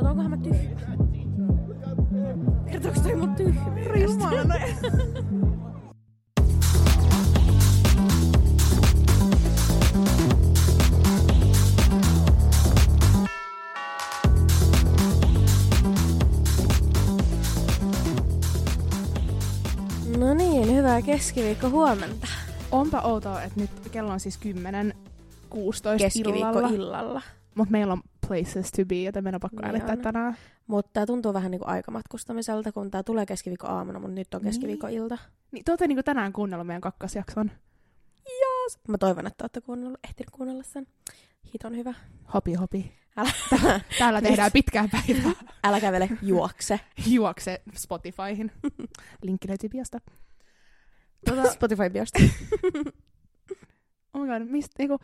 Mutta onkohan mä tyhmä? Kertooko toi mun tyhmyydestä? Jumala! No niin, hyvää keskiviikko huomenta. Onpa outoa, että nyt kello on siis 10:16 illalla. Mutta meillä on places to be, joten meidän on pakko äänettää tänään. Mutta tää tuntuu vähän niinku aikamatkustamiselta, kun tää tulee keskiviikon aamuna, mutta nyt on keskiviikon ilta. Niin, te ootte niinku tänään kuunnellut meidän kakkosjakson. Jaas! Mä toivon, että ootte ehtinyt kuunnella sen. Hit on hyvä. Hopi. Älä. Täällä tehdään pitkää päivää. Älä kävele, juokse. Juokse Spotifyhin. Linkki löytyy biosta. Spotify biosta. Oh my god,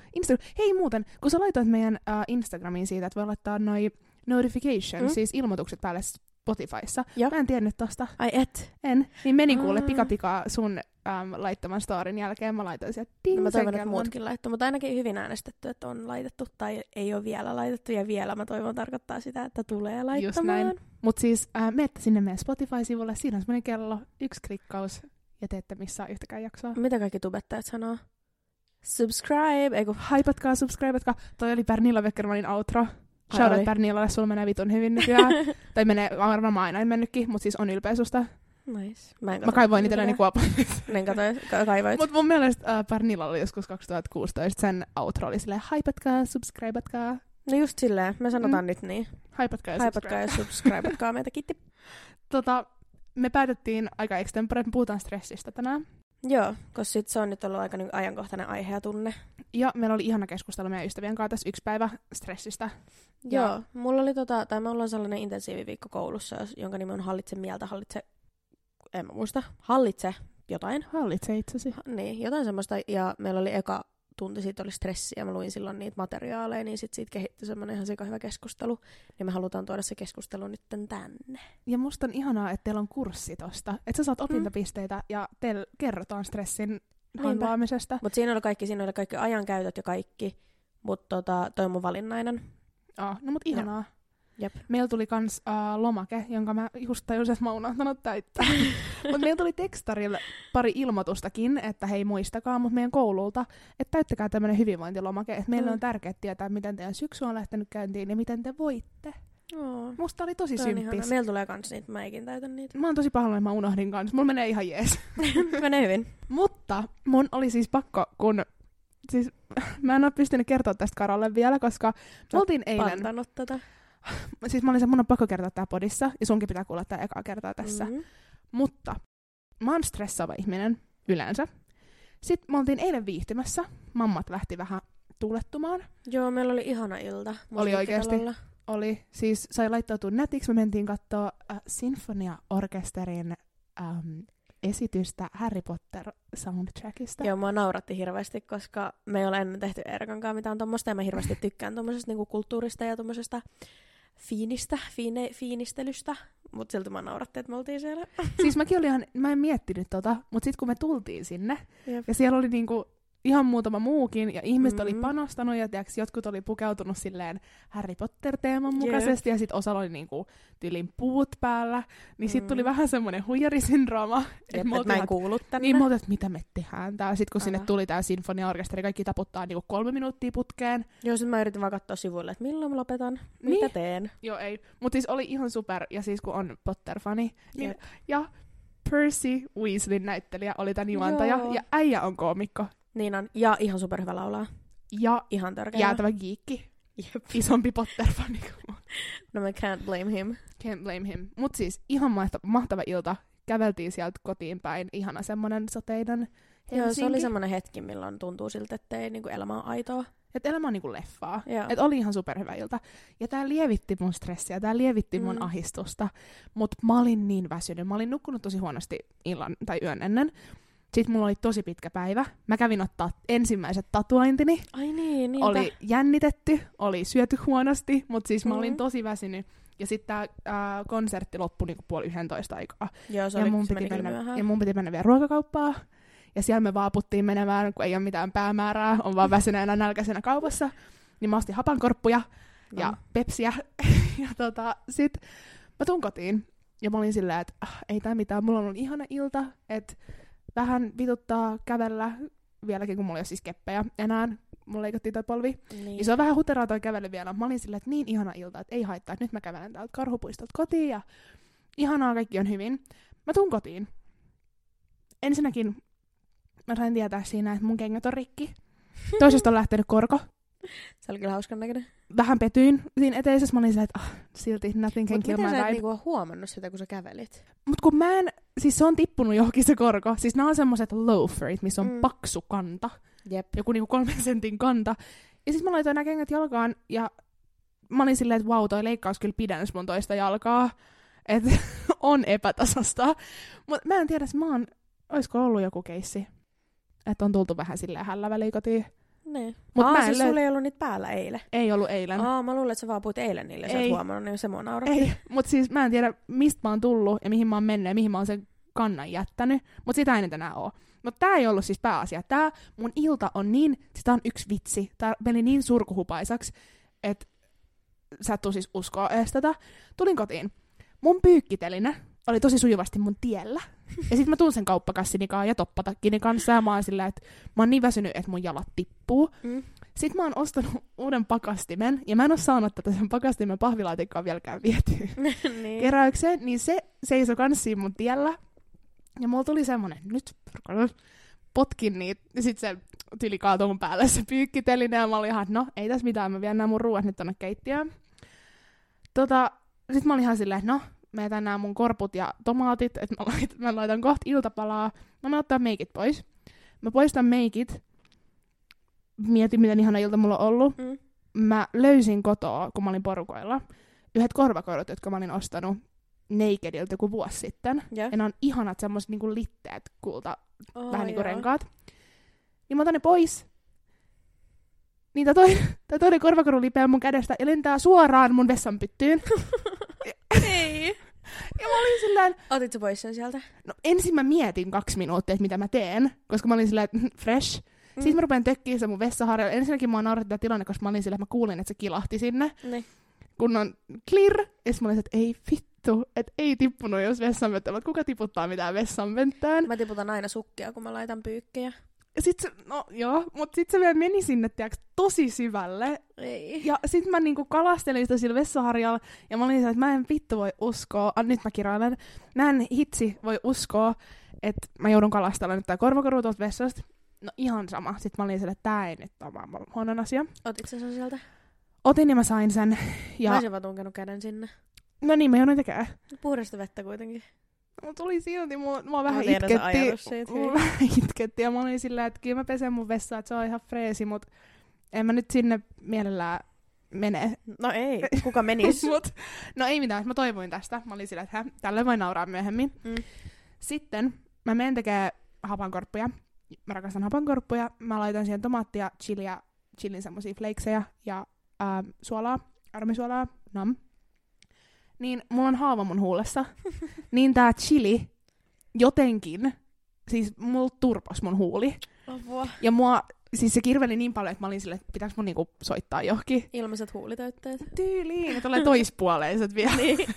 hei muuten, kun sä laitoit meidän Instagramiin siitä, että voi laittaa noi notifications, siis ilmoitukset päälle Spotifyssa. Ja. Mä en tiennyt tosta. Ai et? En. Niin meni kuule pikapikaa sun laittaman storin jälkeen. Mä laitoin sieltä pingsen. No mä toivon, että muutkin laittoi, mutta ainakin hyvin äänestetty, että on laitettu tai ei ole vielä laitettu. Ja vielä mä toivon tarkoittaa sitä, että tulee laittamaan. Just näin. Mut siis menette sinne meidän Spotify-sivulle. Siinä on semmonen kello, 1 klikkaus ja te ette missään yhtäkään jaksoa. Mitä kaikki tubettajat sanoo? Subscribe, eiku haipatkaa, subscribeatkaa. Toi oli Bernila Vekermanin outro. Shoutout Bernilalle, sulla menee vitun hyvin nykyään. Tai menee, varmaan aina en mennytkin, mut siis on ylpeä susta. Nice. Mä kaivoin itelleni kuopan. Mä en kaivoit. Mut mun mielestä Bernila oli joskus 2016, sen outro oli silleen haipatkaa, subscribeatkaa. No just silleen, me sanotaan nyt niin. Haipatkaa ja subscribeatkaa meitä, kiitti. Me päätettiin aika extempore, että me puhutaan stressistä tänään. Joo, koska sit se on nyt ollut aika ajankohtainen aihe ja tunne. Ja meillä oli ihana keskustelu meidän ystävien kanssa tässä yksi päivä stressistä. Joo, mulla oli me ollaan sellainen intensiiviviikko koulussa, jonka nimi on Hallitse mieltä, en mä muista, Hallitse jotain. Hallitse itsesi. Niin, jotain semmoista, ja meillä oli eka tunti, siitä oli stressiä, mä luin silloin niitä materiaaleja, niin siitä kehittyi semmoinen ihan sikahyvä keskustelu, niin me halutaan tuoda se keskustelu nyt tänne. Ja musta on ihanaa, että teillä on kurssi tosta, että sä saat opintopisteitä ja teillä kerrotaan stressin handlaamisesta. Mutta siinä oli kaikki ajankäytöt ja kaikki, mutta toi on mun valinnainen. Aa, no mut ihanaa. Jep. Meillä tuli kans lomake, jonka mä just tajusin, että mä oon antanut täyttää. Mutta meillä tuli tekstarilla pari ilmoitustakin, että hei muistakaa, mutta meidän koululta, että täyttäkää tämmönen hyvinvointilomake, että meillä on tärkeää tietää, miten teidän syksy on lähtenyt käyntiin ja miten te voitte. Oh. Musta oli tosi symppis. Meillä tulee kans niitä, mä ikin täytän niitä. Mä oon tosi pahoillani, mä unohdin kans. Mulla menee ihan jees. Menee hyvin. Mutta mun oli siis pakko, kun... Siis mä en oo pystynyt kertoa tästä Karalle vielä, koska mä oltiin eilen... pantanut tätä. Siis mä olin se, mun on pakko kertoa tää podissa, ja sunkin pitää kuulla tää ekaa kertaa tässä. Mm-hmm. Mutta mä oon stressaava ihminen yleensä. Sitten me oltiin eilen viihtymässä. Mammat lähti vähän tuulettumaan. Joo, meillä oli ihana ilta. Oli oikeesti. Oli. Siis sai laittautua nätiksi. Me mentiin katsoa Sinfonia Orkesterin esitystä Harry Potter soundtrackista. Joo, mua nauratti hirveästi, koska me ei ole ennen tehty Eerkankaan mitään tommoista, ja mä hirveästi tykkään tommosesta niinku kulttuurista ja tommosesta fiinistelystä, mutta silti mä naurattiin, että me oltiin siellä. Siis mäkin olin ihan, mä en miettinyt mutta sit kun me tultiin sinne, ja siellä oli niinku ihan muutama muukin, ja ihmiset oli panostanut, ja tiiäks, jotkut oli pukeutunut silleen Harry Potter-teeman mukaisesti, ja sit osalla oli niinku tyylin puut päällä, niin sit tuli vähän semmonen huijarisyndrooma. Että mä en kuulu tänne. Niin mä oltiin, että mitä me tehdään tää. Sit kun sinne tuli tää sinfoniaorkesteri, kaikki taputtaa niinku 3 minuuttia putkeen. Joo, sit mä yritin vaan katsoa sivuille, että milloin mä lopetan, mitä teen. Joo, ei. Mut siis oli ihan super, ja siis kun on Potter-fani, niin... Ja Percy Weasleyn näyttelijä oli tän juontaja, ja äijä on koomikko. Niin on. Ja ihan superhyvä laulaa. Ja ihan törkeä. Jäätävä geekki. Jep. Isompi Potter-fani kuin mä. No mä can't blame him. Mut siis ihan mahtava ilta. Käveltiin sieltä kotiin päin. Ihana semmonen sateinen Helsinki. Joo, se oli semmonen hetki, milloin tuntuu siltä, että ei niinku elämä ole aitoa. Että elämä on niinku leffaa. Joo. Et oli ihan superhyvä ilta. Ja tää lievitti mun stressiä. Tää lievitti mun ahdistusta. Mut mä olin niin väsynyt. Mä olin nukkunut tosi huonosti illan tai yön ennen. Sitten mulla oli tosi pitkä päivä. Mä kävin ottaa ensimmäiset tatuointini. Ai niin, niitä. Oli jännitetty, oli syöty huonosti, mutta siis mä olin tosi väsynyt. Ja sitten tää konsertti loppui niinku 10:30 aikaa. Joo, se oli, mun piti mennä vielä ruokakauppaan. Ja siellä me vaaputtiin menemään, kun ei ole mitään päämäärää, on vaan väsyneenä nälkäisenä kaupassa. Niin mä ostin hapankorppuja ja pepsiä. Ja sit mä tuun kotiin ja mä olin silleen, että ei tää mitään, mulla on ollut ihana ilta, että vähän vituttaa kävellä vieläkin, kun mulla ei ole siis keppejä enää, mulla leikattiin toi polvi. Niin. Ja se on vähän huteraa toi kävely vielä. Mä olin silleen, että niin ihana ilta, että ei haittaa, että nyt mä kävelen täältä Karhupuistolta kotiin ja ihanaa, kaikki on hyvin. Mä tuun kotiin. Ensinnäkin mä sain tietää siinä, että mun kengät on rikki. Toisesta on lähtenyt korko. Se oli kyllä hauskan näköinen. Vähän petyin siinä eteisessä. Mä olin silleen, että silti nothing can kill my vibe. Mut miten sä et niinku huomannut sitä, kun sä kävelit? Mut kun mä en... Siis se on tippunut johonkin se korko. Siis nää on semmoset loaferit, missä on paksu kanta. Jep. Joku niinku 3 sentin kanta. Ja siis mä laitoin nää kengät jalkaan ja mä olin silleen, että vau, toi leikkaus kyllä pidäns mun toista jalkaa. Että on epätasasta. Mut mä en tiedä, että mä oon... Oisko ollut joku keissi? Että on tultu vähän silleen hällä väliin kotiin. Niin. Mut mä siis sulla ei ollut niitä päällä eilen? Ei ollut eilen. Mä luulen, että sä vaan puhuit eilen niille, sä oot huomannut, niin se mua nauratti. Ei, mut siis mä en tiedä, mistä mä oon tullut ja mihin mä oon mennyt ja mihin mä oon sen kannan jättänyt, mut sitä ei nyt enää oo. Mut tää ei ollut siis pääasia. Tää mun ilta on niin, sitä on yksi vitsi. Tää meni niin surkuhupaisaks, että sä et tuu siis uskoa ees tätä. Tulin kotiin. Mun pyykkiteline oli tosi sujuvasti mun tiellä. Ja sit mä tuun sen kauppakassinikaan ja toppatakkini kanssa ja mä oon sillä, että mä oon niin väsynyt, että mun jalat tippuu. Mm. Sit mä oon ostanut uuden pakastimen ja mä en oo saanut tätä sen pakastimen pahvilaatikkoa vieläkään vietyä niin. Keräykseen. Niin se seisoi kans siinä mun tiellä. Ja mulla tuli semmonen, nyt potkin niitä. Ja sit se tyli kaatui mun päälle se pyykkiteline ja mä olin ihan, no ei tässä mitään, mä vien nää mun ruuat nyt tonne keittiöön. Sit mä olin ihan silleen, no. Mä jätän nää mun korput ja tomaatit, että mä laitan kohta iltapalaa. Mä ottaa meikit pois. Mä poistan meikit. Mietin, miten ihana ilta mulla on ollut. Mm. Mä löysin kotoa, kun mä olin porukoilla, yhdet korvakoirut, jotka mä olin ostanut Nakedilta joku vuosi sitten. Yeah. Ja ne on ihanat semmoset niinku litteet kulta, vähän niinku renkaat. Niin mä otan ne pois. Niin tää toinen korvakoru lipeää mun kädestä ja lentää suoraan mun vessanpyttyyn. Ei. Ja mä olin silleen... Otitko pois sen sieltä? No ensin mä mietin 2 minuuttia, että mitä mä teen, koska mä olin silleen, että fresh. Mm. Siis mä rupean tökkiin sen mun vessaharjalle. Ensinnäkin mä oon naurattu tätä tilanne, koska mä olin silleen, että mä kuulin, että se kilahti sinne. Niin. Kun on clear. Ja mä olin, että ei vittu, että ei tippunut, jos vessanpönttä. Mutta kuka tiputtaa mitään vessanpönttään? Mä tiputan aina sukkia, kun mä laitan pyykkejä. Sitten se, no joo, mut sit se vielä meni sinne, tiiäks, tosi syvälle. Ei. Ja sit mä niinku kalastelin sitä sillä vessaharjalla, ja mä olin sillä, että mä en vittu voi uskoa, nyt mä kirailen, mä en hitsi voi uskoa, että mä joudun kalastelemaan nyt tää korvakoru tuolta vessasta. No ihan sama. Sit mä olin sillä, että tää ei nyt ole vaan huonon asia. Otitko sä sen sieltä? Otin ja mä sain sen. Ja... Mä olisin vaan tunkenut käden sinne. No niin, mä joudun tekemään. Puhdasta vettä kuitenkin. Mulla tuli silti, mua vähän itketti. Mulla vähän itketti ja mä olin sillä, että kyllä mä pesen mun vessaa, että se on ihan freesi, mut en mä nyt sinne mielellään mene. No ei, kuka menis? Mut, no ei mitään, mä toivoin tästä. Mä olin sillä, että tälle voi nauraa myöhemmin. Mm. Sitten mä menen tekemään hapankorppuja. Mä rakastan hapankorppuja. Mä laitan siihen tomaattia, chiliä, chilin semmosia flakeseja ja suolaa, armisuolaa, nam. Niin mulla on haava mun huulessa, niin tää chili jotenkin, siis mulla turpos mun huuli. Apua. Ja mua, siis se kirveli niin paljon, että mä olin silleen, että pitääks mun niinku soittaa johonkin. Ilmaiset huulitäytteet. Tyyliin, että olen toispuoleiset vielä. Niin.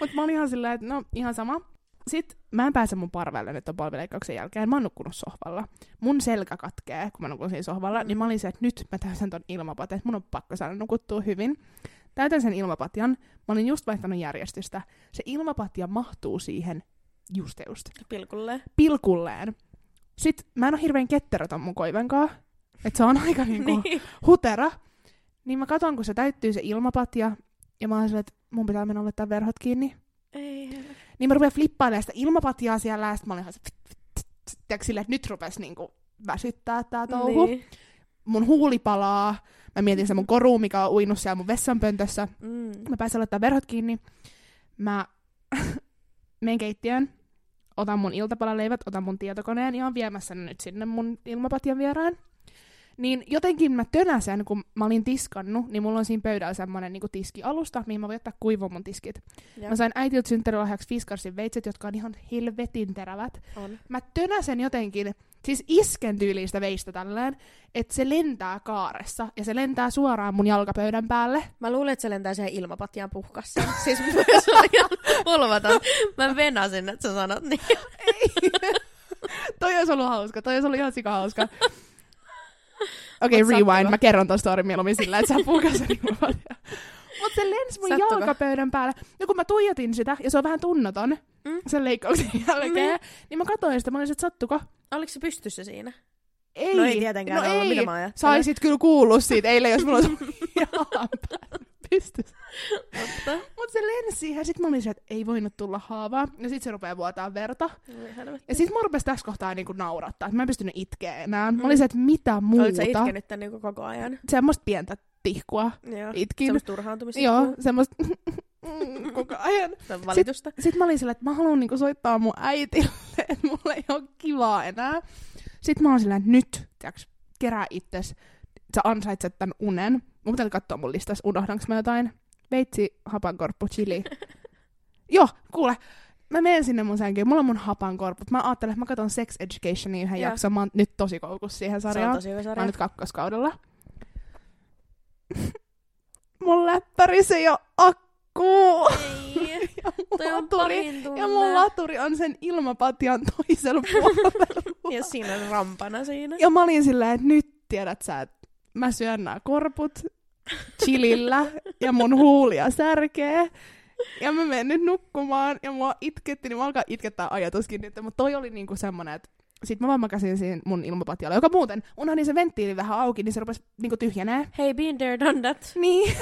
Mut mä olin ihan silleen, että no ihan sama. Sit mä en pääse mun parvelle nyt ton polvileikkauksen jälkeen, mä oon nukkunut sohvalla. Mun selkä katkee, kun mä nukun siinä sohvalla, niin mä olin silleen, että nyt mä täytän ton ilmapateen, mun on pakko saada nukuttua hyvin. Täytän sen ilmapatjan. Mä olin just vaihtanut järjestystä. Se ilmapatja mahtuu siihen just. Pilkulleen. Sitten mä en oo hirveen ketterä ton mun koivenkaan. Että se on aika niinku hutera. Niin mä katon, kun se täyttyy se ilmapatja. Ja mä oon silleen, että mun pitää mennä olemaan verhot kiinni. Ei. Niin mä rupean flippailemaan sitä ilmapatjaa siellä. Ja sit mä olin ihan silleen, että nyt rupes niinku väsyttää tää touhu. Niin. Mun huuli palaa. Mä mietin se mun koru, mikä on uinut siellä mun vessanpöntössä. Mm. Mä pääsin laittaa verhot kiinni. Mä menen keittiöön, otan mun iltapalaleivät, otan mun tietokoneen ja on viemässä nyt sinne mun ilmapatjan vieraan. Niin jotenkin mä tönäsen, kun mä olin tiskannut, niin mulla on siinä pöydällä semmoinen niin kuin tiskialusta, mihin mä voin ottaa kuivua mun tiskit. Ja. Mä sain äitiltä synttärylahjaksi Fiskarsin veitset, jotka on ihan helvetin terävät. On. Mä tönäsen jotenkin, siis isken tyyliin sitä veistä tälleen, että se lentää kaaressa ja se lentää suoraan mun jalkapöydän päälle. Mä luulen, että se lentää siihen ilmapatjaan puhkassa. Siis se on ihan hulvaton. Mä venasin, että sä sanot niin. Ei. Toi olisi ollut hauska, toi olisi ollut ihan sikahauska. Okei, okay, rewind. Sattuva. Mä kerron ton storin mieluummin sillä, että sä pukasin niin paljon. Mut se lensi mun sattuva jalkapöydän päällä. Ja kun mä tuijotin sitä, ja se on vähän tunnoton sen leikkauksen jälkeen, niin mä katsoin sitä, mä olin, että sattuko. Oliko se pystyssä siinä? Ei. No ei tietenkään no ollut, mitä mä ajattelen. Saisit kyllä kuullut siitä eilen, jos mulla on jalan päällä pystyssä. Mut se lensi, ja sit mä olin se, että ei voinut tulla haavaa. Ja sit se rupeaa vuotaa verta. Ja sit mä rupesin tässä kohtaa niinku naurattaa. Mä en pystynyt itkeä enää. Mä olin se, että mitä muuta. Oletko sä itkenyt tän niinku koko ajan? Semmosta pientä tihkua. Joo. Itkin. Semmosta turhaantumisihkua. Joo, semmosta koko ajan. Valitusta. Sit mä olin sillä, että mä haluun niinku soittaa mun äitille, että mulla ei oo kivaa enää. Sit mä olin sillä, että nyt, tiiäks, kerää itses. Sä ansaitset tän unen. Mun pitää katsoa mun listas, unohdanko mä jotain. Veitsi, hapankorppu, chili. Joo, kuule. Mä menen sinne mun sänkyyn. Mulla on mun hapankorput. Mä ajattelen, että mä katson Sex Educationia yhden jakson. Mä oon nyt tosi koukussa siihen sarjaan. Se on tosi hyvä sarja. Mä oon nyt kakkoskaudella. Mun läppäris ei oo akkuu. Ei. Ja mun laturi on sen ilmapatjan toisella puolella. Ja siinä on rampana siinä. Ja mä olin silleen, että nyt tiedät sä, että mä syön nää korput chilillä ja mun huulia särkee. Ja mä menen nyt nukkumaan ja mua itketti, niin mä alkaa itkettää ajatuskin nyt. Mutta toi oli niinku semmonen, että sit mä vaan makasin siinä mun ilmapatjalla, joka muuten unohdin se venttiili vähän auki, niin se rupesi niinku tyhjenee. Hey, been there, done that. Niin.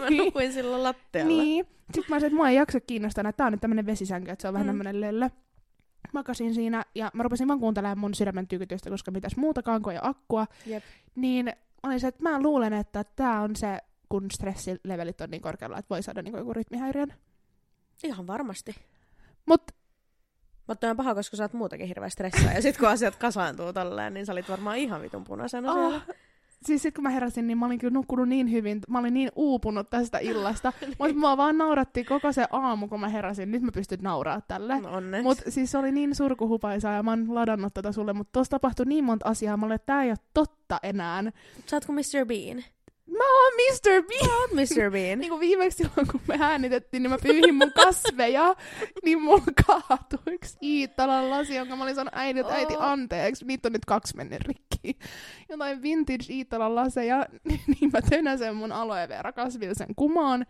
Mä nukuin silloin lattialla. Niin. Sit mä sanoin, että mua ei jaksa kiinnostaa, että tää on nyt tämmönen vesisänky, että se on vähän tämmönen löllö. Makasin siinä ja mä rupesin vaan kuuntelemaan mun sydämen tykytystä, koska mitäs muuta kankoa ja akkua. Jep. Niin olin se, että mä luulen, että tää on se, kun stressilevelit on niin korkealla, että voi saada niin joku rytmihäiriön. Ihan varmasti. Mutta on paha, koska sä oot muutakin hirveä stressaa. Ja sit kun asiat kasaantuu tolleen, niin sä olit varmaan ihan vitun punaisena siellä. Siis sit kun mä heräsin, niin mä olin kyllä nukkunut niin hyvin. Mä olin niin uupunut tästä illasta. Mutta mua vaan nauratti koko se aamu, kun mä heräsin. Nyt mä pystyn nauraa tälle. No onneksi. Mut siis se oli niin surkuhupaisaa ja mä oon ladannut tätä sulle. Mutta tossa tapahtui niin monta asiaa. Mä olin, että tää ei oo totta enää. Sä ootko Mr. Bean? Mä oon Mr. Bean! Mä oon Mr. Bean. Niin kuin viimeksi silloin, kun me äänitettiin, niin mä pyyhin mun kasveja, niin mulla kaatui yksi Iitalan lasi, jonka mä olin saanut äidiltä, äiti anteeksi. Niitä on nyt 2 mennyt rikki. Jotain vintage Iitalan laseja, niin mä tönäsen mun aloe vera kasvilla sen kumaan,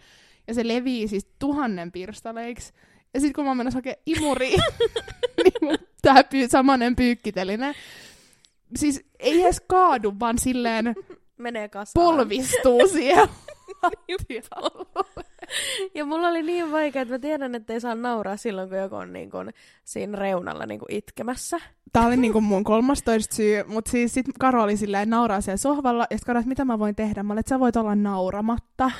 ja se levii siis 1000 pirstaleiksi. Ja sit kun mä oon mennessä hakea imuriin, niin mun tää samanen pyykkiteline. Siis ei edes kaadu, vaan silleen menee kasvaan. Polvistuu siellä. Ja mulla oli niin vaikea, että mä tiedän, että ei saa nauraa silloin, kun joku on niin kun siinä reunalla niin kun itkemässä. Tää oli niin kun mun 13 syy, mutta siis sit Karo oli silleen nauraa siellä sohvalla, ja sit Karo, että mitä mä voin tehdä? Mä olin, että sä voit olla nauramatta.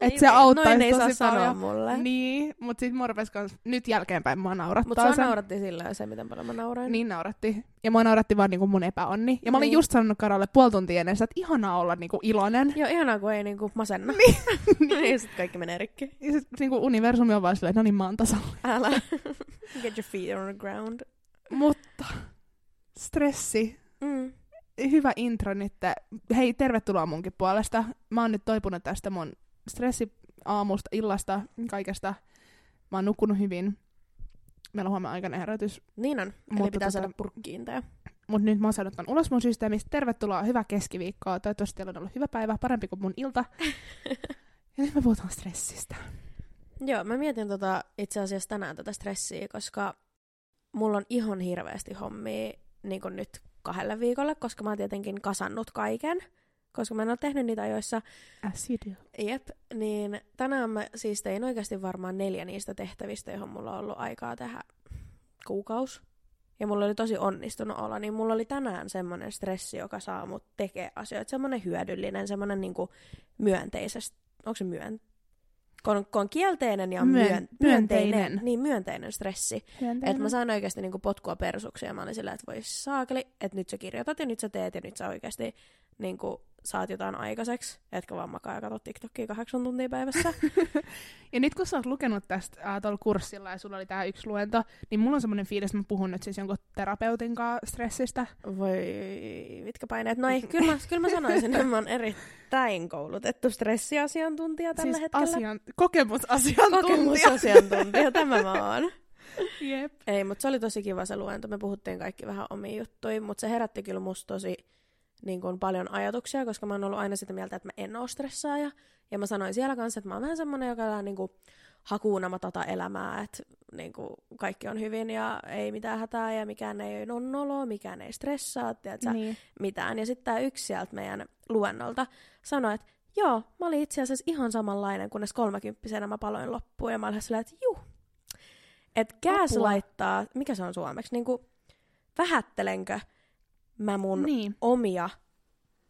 Että se auttaisi tosi paljon. Mulle. Niin, mutta sit mä rupesin kanssa, nyt jälkeenpäin mua naurattaa. Mutta sä nauratti silleen se, miten paljon mä naurain. Niin nauratti. Ja mua nauratti vaan niinku mun epäonni. Ja mä olin just sanonut Karolle puoli tuntia ennen, että ihanaa olla niinku iloinen. Joo, ihanaa kun ei niinku masenna. Niin. Ja sit kaikki menee rikki. Ja sit niinku universumi on vaan silleen, että no niin mä oon tasalla. Älä. Get your feet on the ground. Mutta stressi. Hyvä intro nyt. Hei, tervetuloa munkin puolesta. Mä oon nyt toipunut tästä mun stressi aamusta, illasta, kaikesta. Mä oon nukkunut hyvin. Meillä on huomenna aikainen herätys. Niin on. Eli pitää saada purkkiin tää. Mut nyt mä oon saanut ton ulos mun systeemistä. Tervetuloa, hyvää keskiviikkoa. Toivottavasti teillä on ollut hyvä päivä, parempi kuin mun ilta. Ja nyt me puhutaan stressistä. Joo, mä mietin itse asiassa tänään stressiä, koska mulla on ihan hirveästi hommia niin kuin nyt 2 viikolle, koska mä oon tietenkin kasannut kaiken. Koska mä en ole tehnyt niitä ajoissa. Jep, niin tänään mä siis tein oikeasti varmaan 4 niistä tehtävistä, johon mulla on ollut aikaa tehdä kuukausi. Ja mulla oli tosi onnistunut olla, niin mulla oli tänään semmoinen stressi, joka saa mut tekee asioita. Semmoinen hyödyllinen, semmoinen niinku myönteisesti. Onko se kun on kielteinen ja myönteinen. Niin, myönteinen stressi. Että mä sain oikeasti niinku potkua persuksi ja mä olin sillä, että voi saakeli, että nyt sä kirjoitat ja nyt sä teet ja nyt sä oikeasti niin kuin saat jotain aikaiseksi, etkä vaan makaa ja katso TikTokia 8 tuntia päivässä. Ja nyt kun sä oot lukenut tästä tuolla kurssilla ja sulla oli tää yksi luento, niin mulla on semmoinen fiilis, että mä puhun nyt siis jonkun terapeutin kanssa stressistä. Voi, mitkä paineet. No ei, kyllä mä sanoisin, että mä oon erittäin koulutettu stressiasiantuntija tällä hetkellä. Kokemusasiantuntija. Kokemusasiantuntija, tämä mä oon. Jep. Ei, mutta se oli tosi kiva se luento. Me puhuttiin kaikki vähän omia juttuja, mutta se herätti kyllä musta tosi niin kuin paljon ajatuksia, koska mä oon ollut aina sitä mieltä, että mä en oo stressaaja. Ja mä sanoin siellä kanssa, että mä oon vähän semmonen, joka niin kuin hakuunama tätä elämää, että niin kuin kaikki on hyvin ja ei mitään hätää ja mikään ei ole noloa, mikään ei stressaa, tiedätkö, niin mitään. Ja sitten tää yksi sieltä meidän luennolta sanoi, että joo, mä olin itse asiassa ihan samanlainen, kunnes 30-vuotiaana mä paloin loppuun ja mä olin silleen, että juh. Että gaslighttaa, mikä se on suomeksi, niin kuin vähättelenkö mä mun omia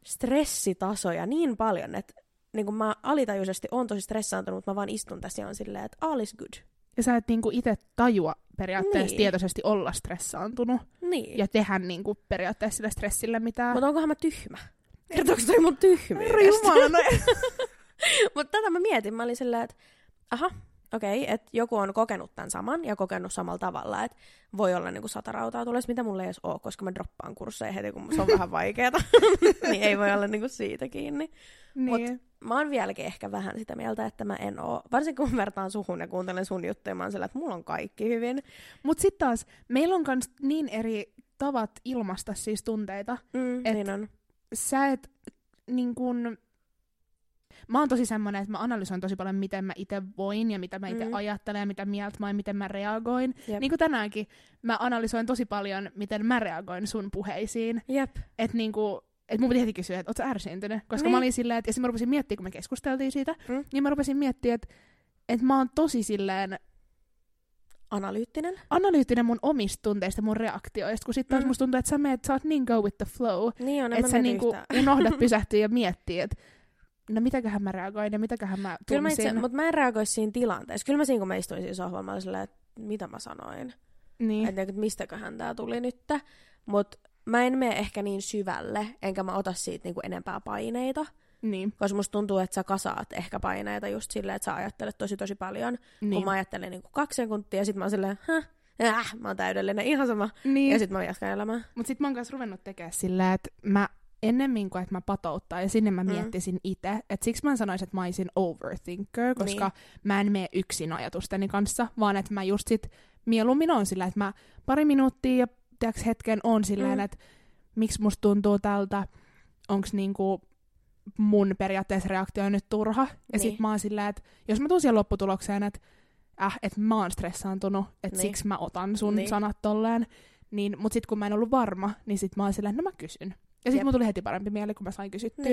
stressitasoja niin paljon, että niin kuin mä alitajuisesti oon tosi stressaantunut, mutta mä vaan istun tässä ja on silleen, että all is good. Ja sä et niin kuin itse tajua periaatteessa tietoisesti olla stressaantunut ja tehdä niin kuin periaatteessa sillä stressillä mitään. Mutta onkohan mä tyhmä? Kertooko toi mun tyhmyydestä? Jumala, mutta tätä mä mietin, mä olin silleen, että aha. Okei, että joku on kokenut tämän saman ja kokenut samalla tavalla, että voi olla niinku 100 rautaa tulisi, mitä mulla ei edes ole, koska mä droppaan kursseja heti, kun se on vähän vaikeeta, niin ei voi olla niinku siitä kiinni. Niin. Mutta mä oon vieläkin ehkä vähän sitä mieltä, että mä en oo, varsinkin kun vertaan suhun ja kuuntelen sun juttuja, mä oon sillä, että mulla on kaikki hyvin. Mut sit taas, meillä on kans niin eri tavat ilmaista siis tunteita, että niin on. Sä et niin kun... Mä oon tosi semmoinen, että mä analysoin tosi paljon, miten mä itse voin ja mitä mä itse ajattelen ja mitä mieltä mä oon, miten mä reagoin. Jep. Niin kuin tänäänkin, mä analysoin tosi paljon, miten mä reagoin sun puheisiin. Että niinku, et mun piti heti kysyä, että oot sä ärsyyntynyt? Koska mä olin silleen, että ja sit mä rupesin miettimään, kun me keskusteltiin siitä, niin mä rupesin miettimään, että mä oon tosi silleen... Analyyttinen? Analyyttinen mun omista tunteista, mun reaktioista, kun sit taas musta tuntuu, että sä oot niin go with the flow. Niin on, että sä niinku unohdat pysähtyä ja miettiä, että... No mitäköhän mä reagoin ja mitäköhän mä tunsin. Mutta mä en reagoi siinä tilanteessa. Kyllä mä siinä, kun mä istuin siinä sohvalla, mä olin silleen, että mitä mä sanoin. Niin. Että mistäköhän tää tuli nyt. Mutta mä en mene ehkä niin syvälle, enkä mä ota siitä niinku enempää paineita. Niin. Koska musta tuntuu, että sä kasaat ehkä paineita just silleen, että sä ajattelet tosi paljon. Niin. Kun mä ajattelen niinku 2 sekuntia ja sit mä oon silleen, mä oon täydellinen, ihan sama. Niin. Ja sit mä jatkan elämää. Mut sit mä oon kanssa ruvennut tekemään silleen, että mä... Ennemmin kuin, että mä patouttaan ja sinne mä miettisin itse. Että siksi mä sanoisin, että mä olisin overthinker, koska mä en mene yksin ajatusteni kanssa, vaan että mä just sit mieluummin oon sillä, että mä pari minuuttia ja tiiäks hetken oon silleen, että miksi musta tuntuu tältä, onks niinku mun periaatteessa reaktio on nyt turha. Ja sit mä oon silleen, että jos mä tuun siihen lopputulokseen, että että mä oon stressaantunut, että siksi mä otan sun sanat tolleen. Niin, mut sit kun mä en ollut varma, niin sit mä oon silleen, että no mä kysyn. Ja sitten mun tuli heti parempi mieli, kun mä sain kysyttyä,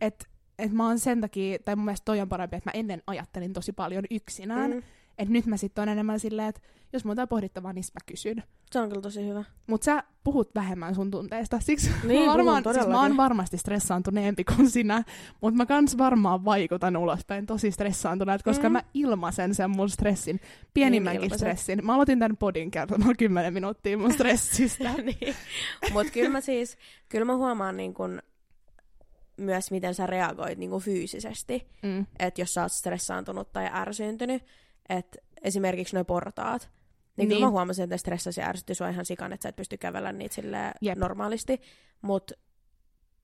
että mä oon sen takia, tai mun mielestä toi on parempi, että mä ennen ajattelin tosi paljon yksinään, että nyt mä sitten on enemmän silleen, että jos muuta on pohdittavaa, niin mä kysyn. Se on kyllä tosi hyvä. Mut sä puhut vähemmän sun tunteista, siksi, niin, siis mä oon varmasti stressaantuneempi kuin sinä, mutta mä kans varmaan vaikutan ulospäin tosi stressaantuneet, koska mä ilmaisen sen mun stressin, pienimmänkin niin, stressin. Mä aloitin tän podin kertomaan 10 minuuttia mun stressistä. Niin. Mut kyllä mä huomaan niin kun myös, miten sä reagoit niin kun fyysisesti, että jos sä oot stressaantunut tai ärsyyntynyt, että esimerkiksi nuo portaat, niin kyllä mä huomasin, että stressasi ja ärsytti sua ihan sikan, että sä et pysty kävellä niitä silleen normaalisti, mutta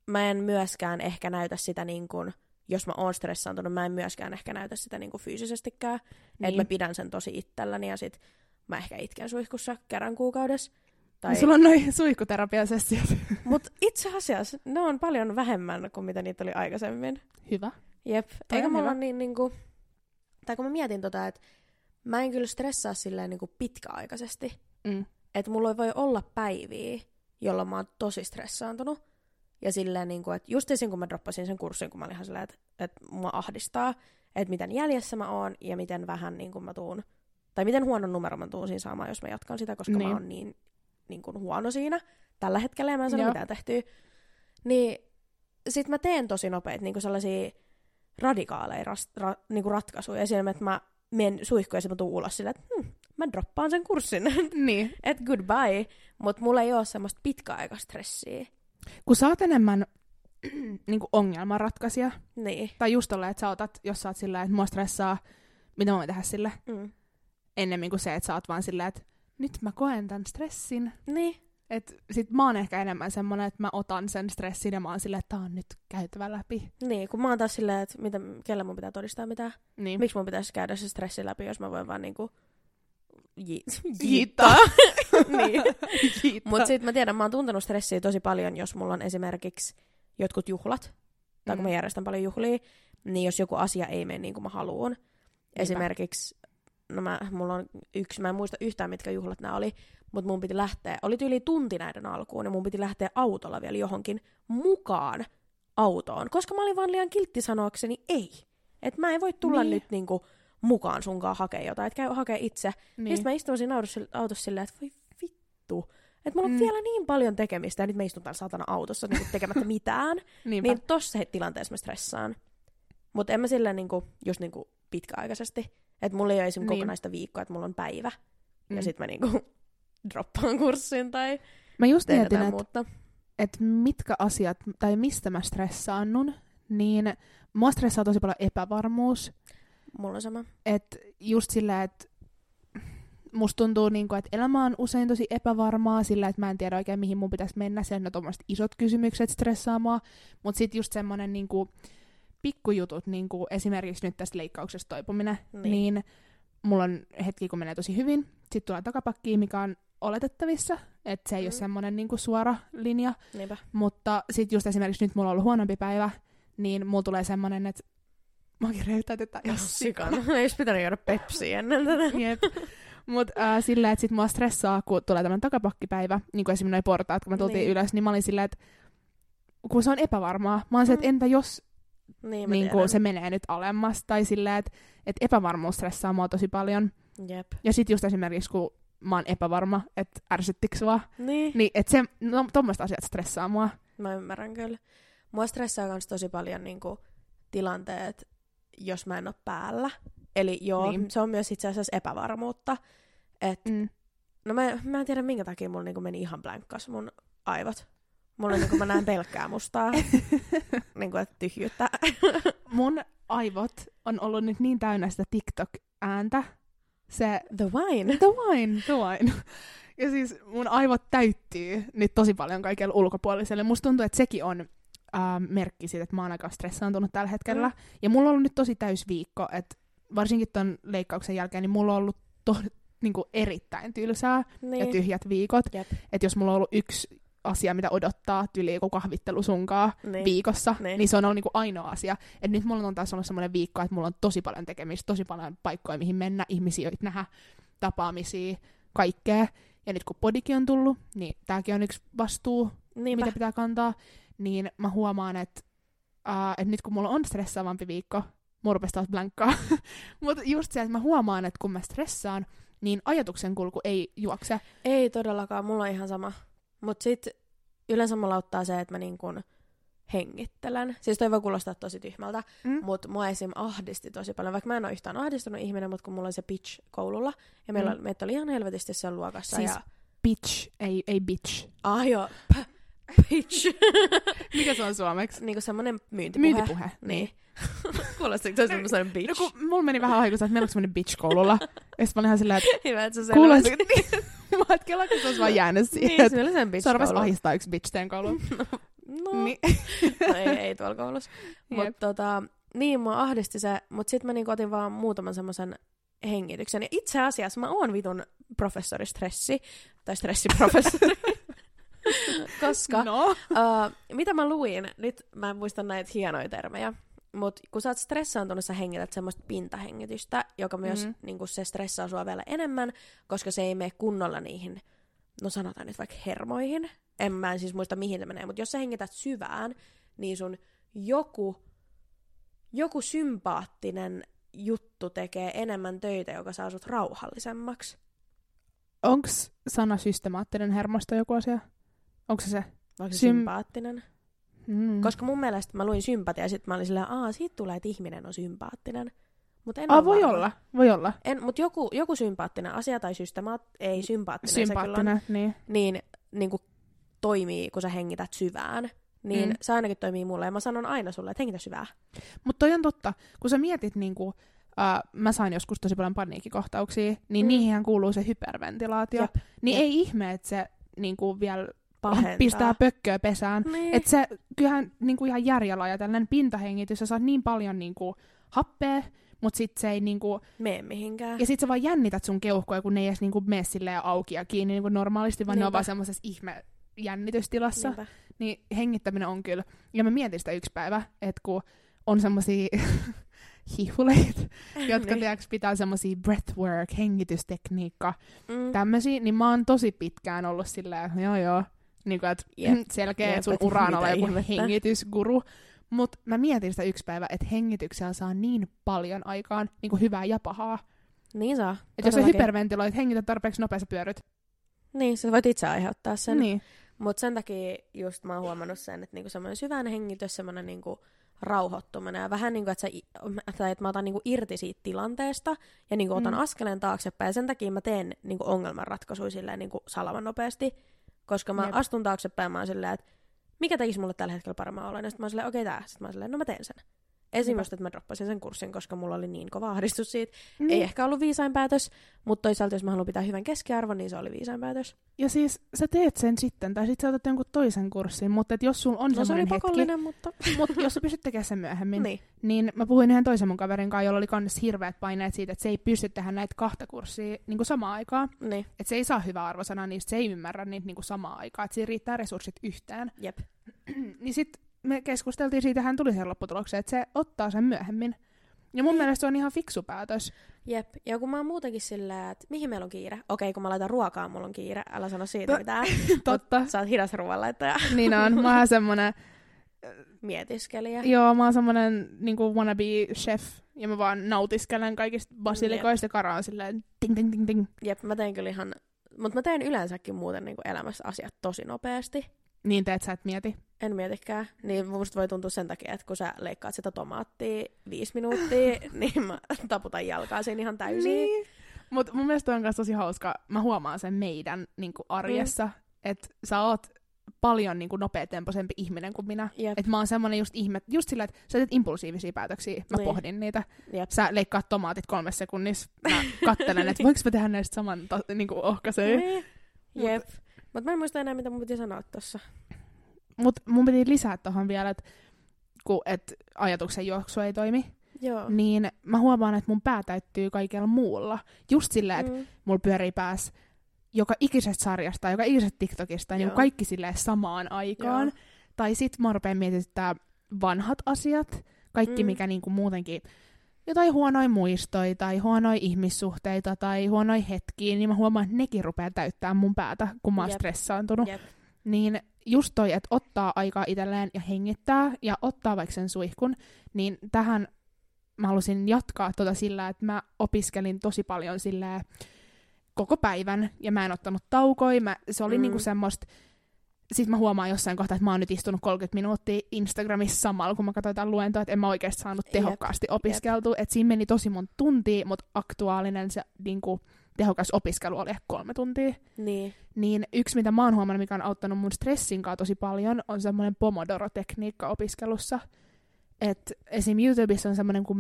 mä en myöskään ehkä näytä sitä niin kuin, jos mä oon stressaantunut, mä en myöskään ehkä näytä sitä niin kuin fyysisestikään, että mä pidän sen tosi itselläni ja sit mä ehkä itken suihkussa kerran kuukaudessa. Tai... Sulla on noi suihkuterapiasessiot. Mut itse asiassa ne on paljon vähemmän kuin mitä niitä oli aikaisemmin. Hyvä. Jep, eikä mä olla niin niinku... Tai kun mä mietin tota, että mä en kyllä stressaa silleen niinku pitkäaikaisesti. Että mulla voi olla päiviä, jolloin mä oon tosi stressaantunut. Ja silleen niinku, että just esim. Kun mä droppasin sen kurssin, kun mä olin ihan silleen, että mua ahdistaa, että miten jäljessä mä oon ja miten vähän niinku mä tuun, tai miten huonon numero mä tuun siinä saamaan, jos mä jatkan sitä, koska mä oon niin niinku huono siinä tällä hetkellä ja mä en sano mitään tehtyä. Niin sit mä teen tosi nopeet niinku sellaisia radikaaleja niinku ratkaisuja. Esimerkiksi, että mä menen suihkuun ja sitten mä tuun ulos silleen, että mä droppaan sen kurssin. Niin. Että goodbye. Mutta mulla ei ole semmoista pitkäaikastressiä. Kun sä oot enemmän niinku ongelmanratkaisija. Niin. Tai just tolleen, että sä otat, jos sä oot silleen, että mua stressaa, mitä mä voin tehdä sille. Mm. Ennemmin kuin se, että sä oot vaan silleen, että nyt mä koen tän stressin. Niin. Et sit mä oon ehkä enemmän semmonen, että mä otan sen stressin ja mä oon silleen, että tää on nyt käytävä läpi. Niin, kun mä oon taas silleen, että kelle mun pitää todistaa mitään. Niin. Miksi mun pitäisi käydä se stressi läpi, jos mä voin vaan niinku jiittaa. Niin. Mut sit mä tiedän, mä oon tuntenut stressiä tosi paljon, jos mulla on esimerkiksi jotkut juhlat. Tai kun mä järjestän paljon juhlia, niin jos joku asia ei mene niin kuin mä haluun. Esimerkiksi, no mulla on yksi, mä en muista yhtään mitkä juhlat nämä oli, mutta mun piti lähteä, oli yli tunti näiden alkuun, ja mun piti lähteä autolla vielä johonkin mukaan autoon, koska mä olin vaan liian kiltti sanoakseni ei. Että mä en voi tulla niin. Nyt niinku mukaan sunkaan hakea jotain, että käy hakea itse. Niin. Sitten mä istuin siinä autossa silleen, että voi vittu, että mulla on vielä niin paljon tekemistä, ja nyt mä istun täällä satana autossa niin tekemättä mitään. Niin tossa tilanteessa mä stressaan. Mutta en mä silleen niinku, just niinku pitkäaikaisesti, että mulla ei ole esimerkiksi kokonaista viikkoa, että mulla on päivä, ja sit mä niinku droppaan kurssin tai mä just mietin, että mitkä asiat tai mistä mä stressaannun, niin mua stressaa tosi paljon epävarmuus. Mulla on sama. Että just sillä, että musta tuntuu, niinku, että elämä on usein tosi epävarmaa sillä, että mä en tiedä oikein mihin mun pitäisi mennä. Sen on tommoset isot kysymykset stressaa mua. Mut sit just semmonen niinku pikkujutut, niinku esimerkiksi nyt tästä leikkauksesta toipuminen, niin mulla on hetki, kun menee tosi hyvin. Sitten tulee takapakkiin, mikä on oletettavissa, että se ei ole semmoinen niinku suora linja. Niinpä. Mutta sitten just esimerkiksi nyt mulla on ollut huonompi päivä, niin mulla tulee semmoinen, että mä oonkin röytäytettä jos sikana. Ei olisi pitänyt juoda Pepsiä ennen tänään. Jep. Mutta silleen, että sit mua stressaa, kun tulee tämän takapakkipäivä, niin kuin esimerkiksi noi portaat, kun me tultiin ylös, niin mä olin silleen, että kun se on epävarmaa, mä oon se, että entä jos niin kuin se menee nyt alemmas, tai silleen, että epävarmuus stressaa mua tosi paljon. Jep. Ja sit just esimerkiksi, kun mä oon epävarma, että ärsyttikö sua, niin että se, no, tommoista asiat stressaa mua. Mä ymmärrän kyllä. Mua stressaa kans tosi paljon niinku tilanteet, jos mä en oo päällä. Eli joo, se on myös itse asiassa epävarmuutta. Et, no mä en tiedä minkä takia mulla niinku meni ihan blankkas mun aivot. Mulla on niinku mä näen pelkkää mustaa. Niinku että tyhjyyttä. Mun aivot on ollut nyt niin täynnä sitä TikTok-ääntä. Se The wine. Ja siis mun aivot täyttyy nyt tosi paljon kaikelle ulkopuoliselle. Musta tuntuu, että sekin on merkki siitä, että mä oon aika stressaantunut tällä hetkellä. Ja mulla on ollut nyt tosi täys viikko, että varsinkin ton leikkauksen jälkeen, niin mulla on ollut niinku erittäin tylsää ja tyhjät viikot. Että jos mulla on ollut yksi asia, mitä odottaa, tyyli joku kahvittelu sunkaan viikossa, niin se on ollut niinku ainoa asia. Et nyt mulla on taas ollut semmoinen viikko, että mulla on tosi paljon tekemistä, tosi paljon paikkoja, mihin mennä, ihmisiä, joita nähdä, tapaamisia, kaikkea. Ja nyt kun podikin on tullut, niin tääkin on yksi vastuu, mitä pitää kantaa. Niin mä huomaan, että et nyt kun mulla on stressaavampi viikko, mulla rupesi taas blankkaa. Mutta just se, että mä huomaan, että kun mä stressaan, niin ajatuksen kulku ei juokse. Ei todellakaan, mulla on ihan sama. Mut sit yleensä mulla auttaa se, että mä niinkun hengittelen. Siis toi voi kuulostaa tosi tyhmältä, mut mua esim. Ahdisti tosi paljon. Vaikka mä en oo yhtään ahdistunut ihminen, mut kun mulla oli se bitch koululla, ja meitä oli ihan helvetisti siellä luokassa. Siis ja bitch, ei bitch. Ah joo, bitch. Mikä se on suomeksi? Niinku semmonen myyntipuhe. Niin. Kuulostiko se semmonen bitch? No kun mulla meni vähän aikuista, että meillä on semmonen bitch koululla. Ja sit mä olin ihan silleen, että hyvä, et sä Matkelako se olisi vaan jäänyt siihen, niin, että se on ahistaa yksi bitch teen kouluun. No ei tuolla koulussa. Mutta niin, mua ahdisti se, mutta sitten mä niinku otin vaan muutaman semmoisen hengityksen. Ja itse asiassa mä oon vitun professori-stressi, tai stressiprofessori. Koska, mitä mä luin, nyt mä en muista näitä hienoja termejä, mutta kun sä oot stressaantunut, sä hengität semmoista pintahengitystä, joka myös niinku, se stressaa sua vielä enemmän, koska se ei mene kunnolla niihin, no sanotaan nyt vaikka hermoihin. Mä en siis muista mihin se menee, mutta jos sä hengität syvään, niin sun joku sympaattinen juttu tekee enemmän töitä, joka saa sut rauhallisemmaksi. Onks sana systemaattinen hermosto joku asia? Onks se se? Onko se sympaattinen? Koska mun mielestä mä luin sympatia ja sit mä olin silleen, siitä tulee, että ihminen on sympaattinen. Mut en ole voi varma. Voi olla. Mutta joku sympaattinen asia tai ei sympaattinen. Sympaattinen, se kyllä on, niin. Niin kuin toimii, kun sä hengität syvään. niin se ainakin toimii mulle. Ja mä sanon aina sulle, että hengitä syvää. Mutta toi on totta. Kun sä mietit, niinku, mä sain joskus tosi paljon paniikkikohtauksia, niin niihinhän kuuluu se hyperventilaatio. Jep. Niin jep. Ei ihme, että se niinku, vielä pahentaa. Pistää pökköä pesään. Niin. Että se kyllähän niinku, ihan järjellä ajatellen pintahengitys, sä saat niin paljon niinku, happea, mut sit se ei niinku... Mene mihinkään. Ja sit sä vaan jännität sun keuhkoja, kun ne ei edes niinku mene silleen auki ja kiinni niinku normaalisti, vaan niinpä. Ne on vaan semmosessa ihme jännitystilassa. Niinpä. Niin hengittäminen on kyllä. Ja mä mietin sitä yksi päivä, että kun on semmosia hihuleita, jotka tiiäks pitää semmosia breathwork, hengitystekniikka, tämmösiä, niin mä oon tosi pitkään ollut silleen, joo, niinku et selkeä, että sun uraan ole joku hengitysguru. Mutta mä mietin sitä yksi päivä, että hengityksellä saa niin paljon aikaan niin kuin hyvää ja pahaa. Niin saa. Että jos sä hyperventiloit, hengitä tarpeeksi nopeasti pyöryt. Niin, sä voit itse aiheuttaa sen. Niin. Mutta sen takia just mä oon huomannut sen, että niinku semmoinen syvän hengitys, semmoinen niinku rauhoittuminen. Ja vähän niin kuin, että mä otan niinku irti siitä tilanteesta ja niinku otan askeleen taaksepäin. Ja sen takia mä teen niinku ongelmanratkaisuja silleen niinku salaman nopeasti. Koska mä astun taaksepäin, mä oon silleen, että mikä tekisi mulle tällä hetkellä paremmin olla? Ja sitten mä oon silleen, okei tää. Sitten mä oon silleen, no mä teen sen. Esimerkiksi, että mä droppasin sen kurssin, koska mulla oli niin kova ahdistus siitä. Mm. Ei ehkä ollut viisain päätös, mutta toisaalta jos mä haluan pitää hyvän keskiarvon, niin se oli viisain päätös. Ja siis sä teet sen sitten, tai sit sä otat jonkun toisen kurssin, mutta et jos sulla on no, semmoinen hetki... pakollinen, mutta... mutta jos sä pystyt tekemään sen myöhemmin, niin mä puhuin yhden toisen mun kaverin kanssa, jolla oli kannessa hirveät paineet siitä, että se ei pysty tehdä näitä kahta kurssia niin samaan aikaan. Niin. Että se ei saa hyvää arvosanaa, niin se ei ymmärrä niitä niin samaan aikaan. Että siinä riittää resurssit yhteen. Jep. Niin sit... Me keskusteltiin siitä, hän tuli sen lopputulokseen, että se ottaa sen myöhemmin. Ja mun mielestä se on ihan fiksu päätös. Jep, ja kun mä oon muutenkin sillä, että mihin meillä on kiire? Okei, kun mä laitan ruokaa, mulla on kiire. Älä sano siitä mitään. Totta. Sä oot hidas ruoanlaittaja. Niin on, mä oon semmonen... mietiskelijä. Joo, mä oon semmonen niinku wannabe chef. Ja mä vaan nautiskelen kaikista basilikoista karaan silleen ting ting ting ting. Jep, mä teen kyllä ihan... Mut mä teen yleensäkin muuten niinku elämässä asiat tosi nopeasti. Niin teet sä et mieti? En mietikään. Niin musta voi tuntua sen takia, että kun sä leikkaat sitä tomaattia 5 minuuttia, niin mä taputan jalkaa siinä ihan täysin. Niin. Mut mun mielestä on myös tosi hauska. Mä huomaan sen meidän niinku arjessa, että sä oot paljon niinku nopeatempoisempi ihminen kuin minä. Että mä oon semmonen just ihme, just sillä, että sä teet impulsiivisia päätöksiä. Mä pohdin niitä. Jep. Sä leikkaat tomaatit 3 sekunnissa. Mä kattelen, että voinko mä tehdä näistä saman niinku ohkaiseen. Niin. Jep. Mutta mä en muista enää, mitä mun piti sanoa tossa. Mut mun piti lisää tohon vielä, että et ajatuksen juoksu ei toimi. Joo. Niin mä huomaan, että mun pää täyttyy kaikella muulla. Just silleen, että mulla pyörii pääs joka ikisestä sarjasta, joka ikisestä TikTokista, niin kaikki silleen samaan aikaan. Joo. Tai sit mä rupean mietittää vanhat asiat, kaikki mikä niinku muutenkin... jotain huonoja muistoja tai huonoja ihmissuhteita tai huonoja hetkiä, niin mä huomaan, että nekin rupeaa täyttää mun päätä, kun mä oon stressaantunut. Jep. Niin just toi, että ottaa aikaa itselleen ja hengittää ja ottaa vaikka sen suihkun, niin tähän mä halusin jatkaa sillä, että mä opiskelin tosi paljon sillä koko päivän ja mä en ottanut taukoja. Se oli niinku semmoista... Sitten mä huomaan jossain kohtaa, että mä oon nyt istunut 30 minuuttia Instagramissa samalla, kun mä katsoin tämän luentoa, että en mä oikeasti saanut tehokkaasti opiskeltua. Että siinä meni tosi monta tuntia, mutta aktuaalinen se niinku, tehokas opiskelu oli ehkä 3 tuntia. Niin yksi, mitä mä oon huomannut, mikä on auttanut mun stressinkaa tosi paljon, on semmoinen pomodoro-tekniikka opiskelussa. Et esim. YouTubessa on semmoinen kuin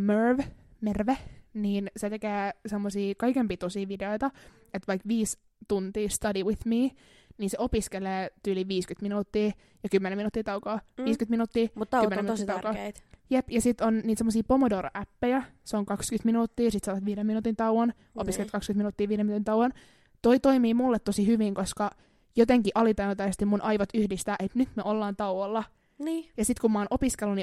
Merve, niin se tekee semmoisia kaikenpituisia videoita, että vaikka 5 tuntia study with me, niin se opiskelee tyyli 50 minuuttia ja 10 minuuttia taukoa. 50 minuuttia, mutta tauot on tosi tärkeitä. Jep, ja sit on niitä semmosia Pomodoro-appeja. Se on 20 minuuttia, sit saat 5 minuutin tauon. Opiskelet 20 minuuttia, 5 minuutin tauon. Toi toimii mulle tosi hyvin, koska jotenkin alitajuntaisesti mun aivot yhdistää, että nyt me ollaan tauolla. Niin. Ja sit kun mä oon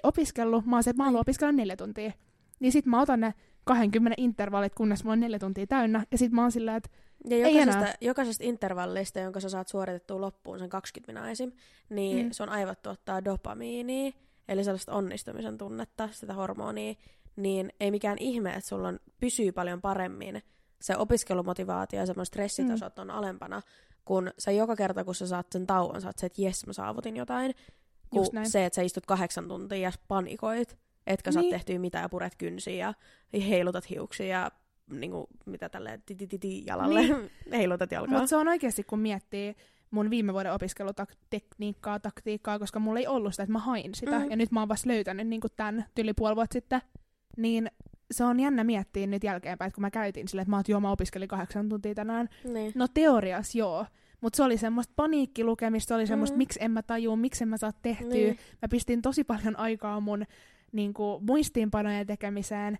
opiskellut, mä oon se, että mä haluan opiskella 4 tuntia. Niin sit mä otan ne 20 intervallit, kunnes mulla on 4 tuntia täynnä. Ja sit mä oon silleen, että jokaisesta intervallista, jonka sä saat suoritettua loppuun sen 20 minä esim, niin sun aivot tuottaa dopamiinia, eli sellaista onnistumisen tunnetta, sitä hormonia, niin ei mikään ihme, että sulla pysyy paljon paremmin se opiskelumotivaatio ja semmoinen stressitasot on alempana, kun sä joka kerta, kun sä saat sen tauon, sä oot se, että jes, mä saavutin jotain, kun se, että sä istut 8 tuntia ja panikoit, etkä sä oot tehtyä mitään ja puret kynsiä ja heilutat hiuksia ja niinku, mitä tälleen jalalle heilutat jalkaa. Mutta se on oikeasti, kun miettii, mun viime vuoden opiskelutekniikkaa, taktiikkaa, koska mulla ei ollut sitä, että mä hain sitä. Mm. Ja nyt mä oon vasta löytänyt niin tämän yli puoli vuotta sitten. Niin se on jännä miettiä nyt jälkeenpäin, että kun mä käytin silleen, että mä opiskelin 8 tuntia tänään. Niin. No teorias joo. Mutta se oli semmoista paniikkilukemista, se oli semmoista, miksi en mä tajua, miksi en mä saa tehtyä. Niin. Mä pistin tosi paljon aikaa mun niin kuin, muistiinpanojen tekemiseen,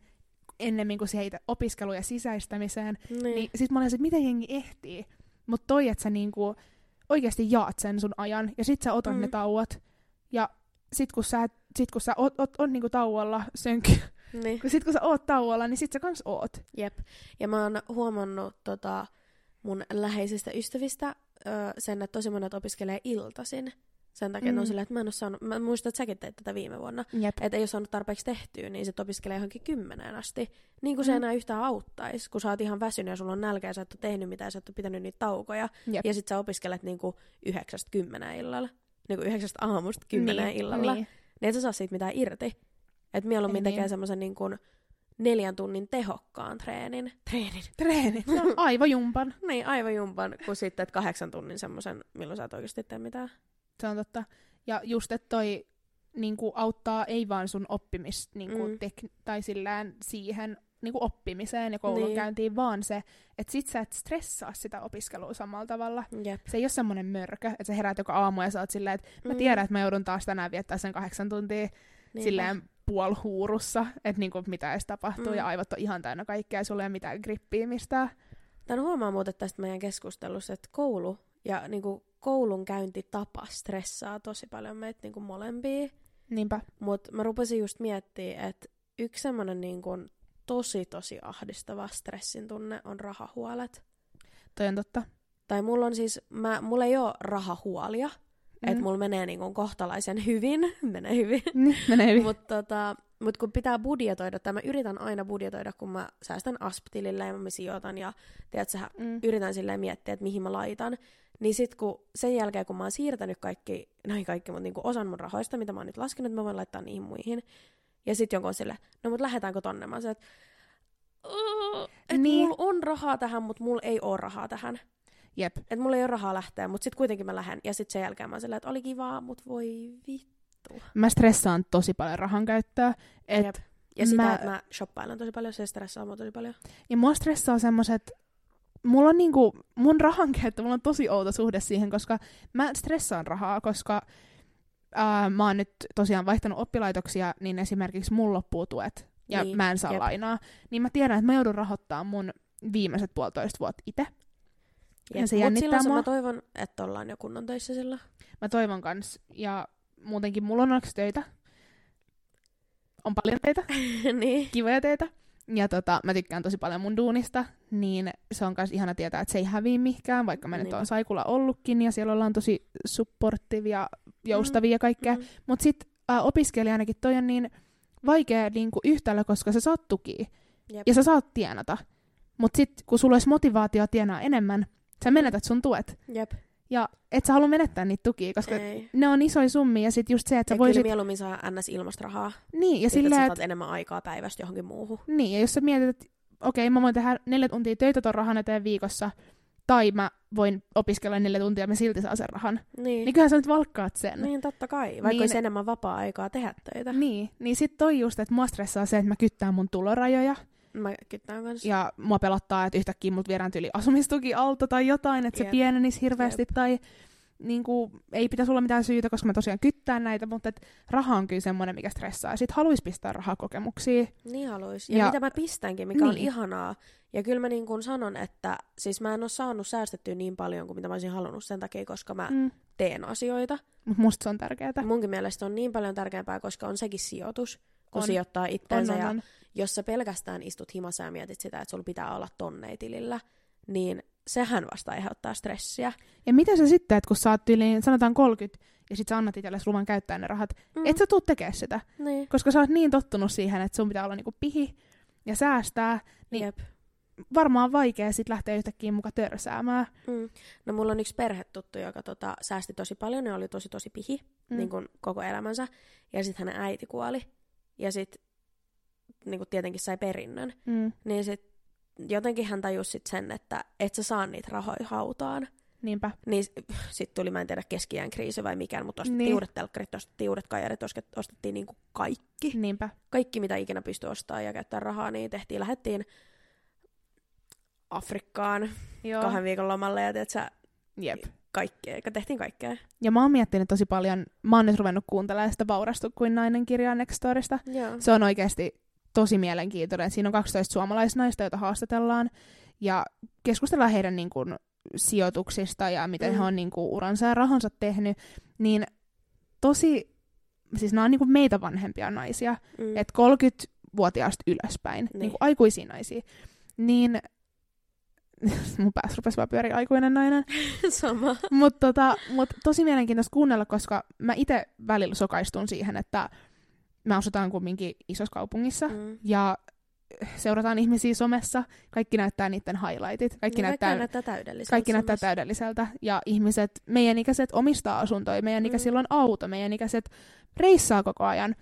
ennemmin kuin siihen opiskeluja sisäistämiseen. Niin sit mä olin, että miten jengi ehtii. Mutta toi, että sä niinku oikeasti jaat sen sun ajan, ja sit sä otat ne tauot, ja sit kun sä oot niinku tauolla sönky, niin. Sit kun sä oot tauolla, niin sit sä kans oot. Jep. Ja mä oon huomannut mun läheisistä ystävistä sen, että tosi monet opiskelee iltaisin. Sen takia on silleen, että mä en oo saanut, mä muistan, että säkin teit tätä viime vuonna, että ei oo saanut tarpeeksi tehtyä, niin sit opiskelee johonkin 10 asti. Niin kuin se enää yhtään auttaisi, kun sä oot ihan väsynyt ja sulla on nälkä ja sä et oo tehnyt mitään, sä et oo pitänyt niitä taukoja. Jep. Ja sit sä opiskelet niinku 9-10 illalla. Niinku 9 aamusta 10 illalla. Niin et sä saa siitä mitään irti. Et mieluummin tekee semmosen niinkun 4 tunnin tehokkaan treenin. Treenin. No, aivojumpan. Niin, aivojumpan, kun sitten et 8 tunnin semmosen, milloin sä et oikeesti tee mitään. Se on totta. Ja just, että toi niinku, auttaa ei vaan sun oppimista niinku, tai sillään siihen niinku, oppimiseen ja koulunkäyntiin, vaan se, että sit sä et stressaa sitä opiskelua samalla tavalla. Jep. Se ei ole semmonen mörkö, että sä heräät joka aamu ja sä oot silleen, että mä tiedän, että mä joudun taas tänään viettää sen 8 tuntia silleen puolihuurussa, että niinku, mitä edes tapahtuu ja aivot on ihan täynnä kaikkea ja sulla ei ole mitään grippiä mistään. Tän huomaa muuten tästä meidän keskustelussa, että koulu ja niinku koulunkäyntitapa stressaa tosi paljon meitä niinku molempia. Niinpä. Mut mä rupesin just miettimään, että yksi semmonen niinku tosi ahdistava stressin tunne on rahahuolet. Toi on totta. Tai mulla on siis, mulla ei oo rahahuolia, että mulla menee niinku kohtalaisen hyvin. Menee hyvin. Mut kun pitää budjetoida, tai mä yritän aina budjetoida, kun mä säästän ASP-tilille ja mä sijoitan ja tiedätkö, yritän silleen miettiä, että mihin mä laitan. Niin sit kun sen jälkeen, kun mä oon siirtänyt kaikki, mutta niinku osan mun rahoista, mitä mä oon nyt laskenut, mä voin laittaa niihin muihin. Ja sit jonkun on silleen, no mut lähdetäänkö tonne? Mä oon silleen, että mulla on rahaa tähän, mut mulla ei oo rahaa tähän. Jep. Et mulla ei oo rahaa lähteä, mut sit kuitenkin mä lähden. Ja sit sen jälkeen mä oon silleen, että oli kivaa, mut voi vittu. Mä stressaan tosi paljon rahan käyttöä. Ja sitä, että mä shoppailen tosi paljon, se stressaa mua tosi paljon. Ja mua stressaa semmoset. Mulla on niinku, mun rahankäyttö, mulla on tosi outo suhde siihen, koska mä stressaan rahaa, koska mä oon nyt tosiaan vaihtanut oppilaitoksia, niin esimerkiksi mun loppuu tuet ja niin, mä en saa lainaa. Niin mä tiedän, että mä joudun rahoittamaan mun viimeiset 1,5 vuotta itse. Ja se jännittää mua. Mä toivon, että ollaan jo kunnon töissä sillä. Mä toivon kans. Ja muutenkin mulla on onneksi töitä. On paljon töitä. Niin. Kivoja töitä. Ja mä tykkään tosi paljon mun duunista, niin se on myös ihana tietää, että se ei häviä mihinkään, vaikka mä nyt oon Saikulla ollutkin, ja siellä ollaan tosi supporttivia, joustavia ja kaikkea. Mutta sitten opiskelijanakin toi on niin vaikea niinku, yhtälö, koska sä saat tukia, ja sä saat tienata. Mutta sitten kun sulla olisi motivaatio tienaa enemmän, sä menetät sun tuet. Jep. Ja et sä halua menettää niitä tukia, koska ne on isoja summia, ja sit just se, että sä voisit. Ja kyllä mieluummin saa ns. Ilmasta rahaa. Niin, ja sillä, että sä saat enemmän aikaa päivästä johonkin muuhun. Niin, ja jos sä mietit, että okei, mä voin tehdä 4 tuntia töitä ton rahan eteen viikossa, tai mä voin opiskella 4 tuntia ja mä silti saan sen rahan. Niin kyllähän sä nyt valkkaat sen. Niin, totta kai. Vaikka niin, olisi enemmän vapaa-aikaa tehdä töitä. Niin sit toi just, että mua stressaa se, että mä kyttään mun tulorajoja. Mä kyttään kanssa. Ja mua pelottaa, että yhtäkkiä mut viedään tyyli asumistukialto tai jotain, että se pienenisi hirveästi. Tai niinku, ei pitäisi olla mitään syytä, koska mä tosiaan kyttään näitä, mutta et, raha on kyllä semmoinen, mikä stressaa. Ja sit haluais pistää rahaa kokemuksiin. Niin haluais. Ja mitä mä pistänkin, mikä on ihanaa. Ja kyllä mä niin kun sanon, että siis mä en oo saanut säästettyä niin paljon kuin mitä mä olisin halunnut sen takia, koska mä teen asioita. Mut musta se on tärkeää. Munkin mielestä on niin paljon tärkeämpää, koska on sekin sijoitus, kun sijoittaa itteensä on. Jos sä pelkästään istut himassa ja mietit sitä, että sulla pitää olla tonnei tilillä, niin sehän vasta aiheuttaa stressiä. Ja mitä sä sitten, että kun sä oot yli, sanotaan 30, ja sit sä annat itsellesi luvan käyttää ne rahat, et sä tuu tekemään sitä. Niin. Koska sä oot niin tottunut siihen, että sun pitää olla niinku pihi ja säästää, niin varmaan vaikea sit lähteä yhtäkkiä muka törsäämään. No mulla on yksi perhetuttu, joka säästi tosi paljon ja oli tosi pihi niin kun koko elämänsä. Ja sit hänen äiti kuoli. Ja sit niinku tietenkin sai perinnön, niin sit jotenkin hän tajusi sit sen, että et sä saa niitä rahoja hautaan. Niinpä. Niin sit tuli, mä en tiedä, keskiään kriisi vai mikään, mutta ostettiin uudet telkkarit, ostettiin uudet kajarit, ostettiin niin kuin kaikki. Niinpä. Kaikki, mitä ikinä pystyi ostamaan ja käyttää rahaa, niin tehtiin, lähdettiin Afrikkaan 2 viikon lomalle ja tiedät sä, kaikkea, tehtiin kaikkea. Ja mä oon miettinyt tosi paljon, mä oon nyt ruvennut kuuntelemaan sitä Vaurastu kuin nainen -kirjaa Nextorista. Se on oikeasti tosi mielenkiintoinen. Siinä on 12 suomalaisnaista, joita haastatellaan ja keskustellaan heidän niin kuin sijoituksista ja miten he on niin kuin uransa ja rahansa tehnyt, niin tosi, siis nämä on niin kuin meitä vanhempia naisia, että 30-vuotiaasta ylöspäin, niin kuin aikuisia naisia, niin mun päässä rupesi vaan pyöriä aikuinen nainen. Sama. Mutta tosi mielenkiintoista kuunnella, koska mä itse välillä sokaistun siihen, että me asutaan kumminkin isossa kaupungissa ja seurataan ihmisiä somessa, kaikki näyttää niiden highlightit, kaikki näyttää täydelliseltä, ja ihmiset, meidän ikäiset omistaa asuntoja, meidän ikäisillä on auto, meidän ikäiset reissaa koko ajan,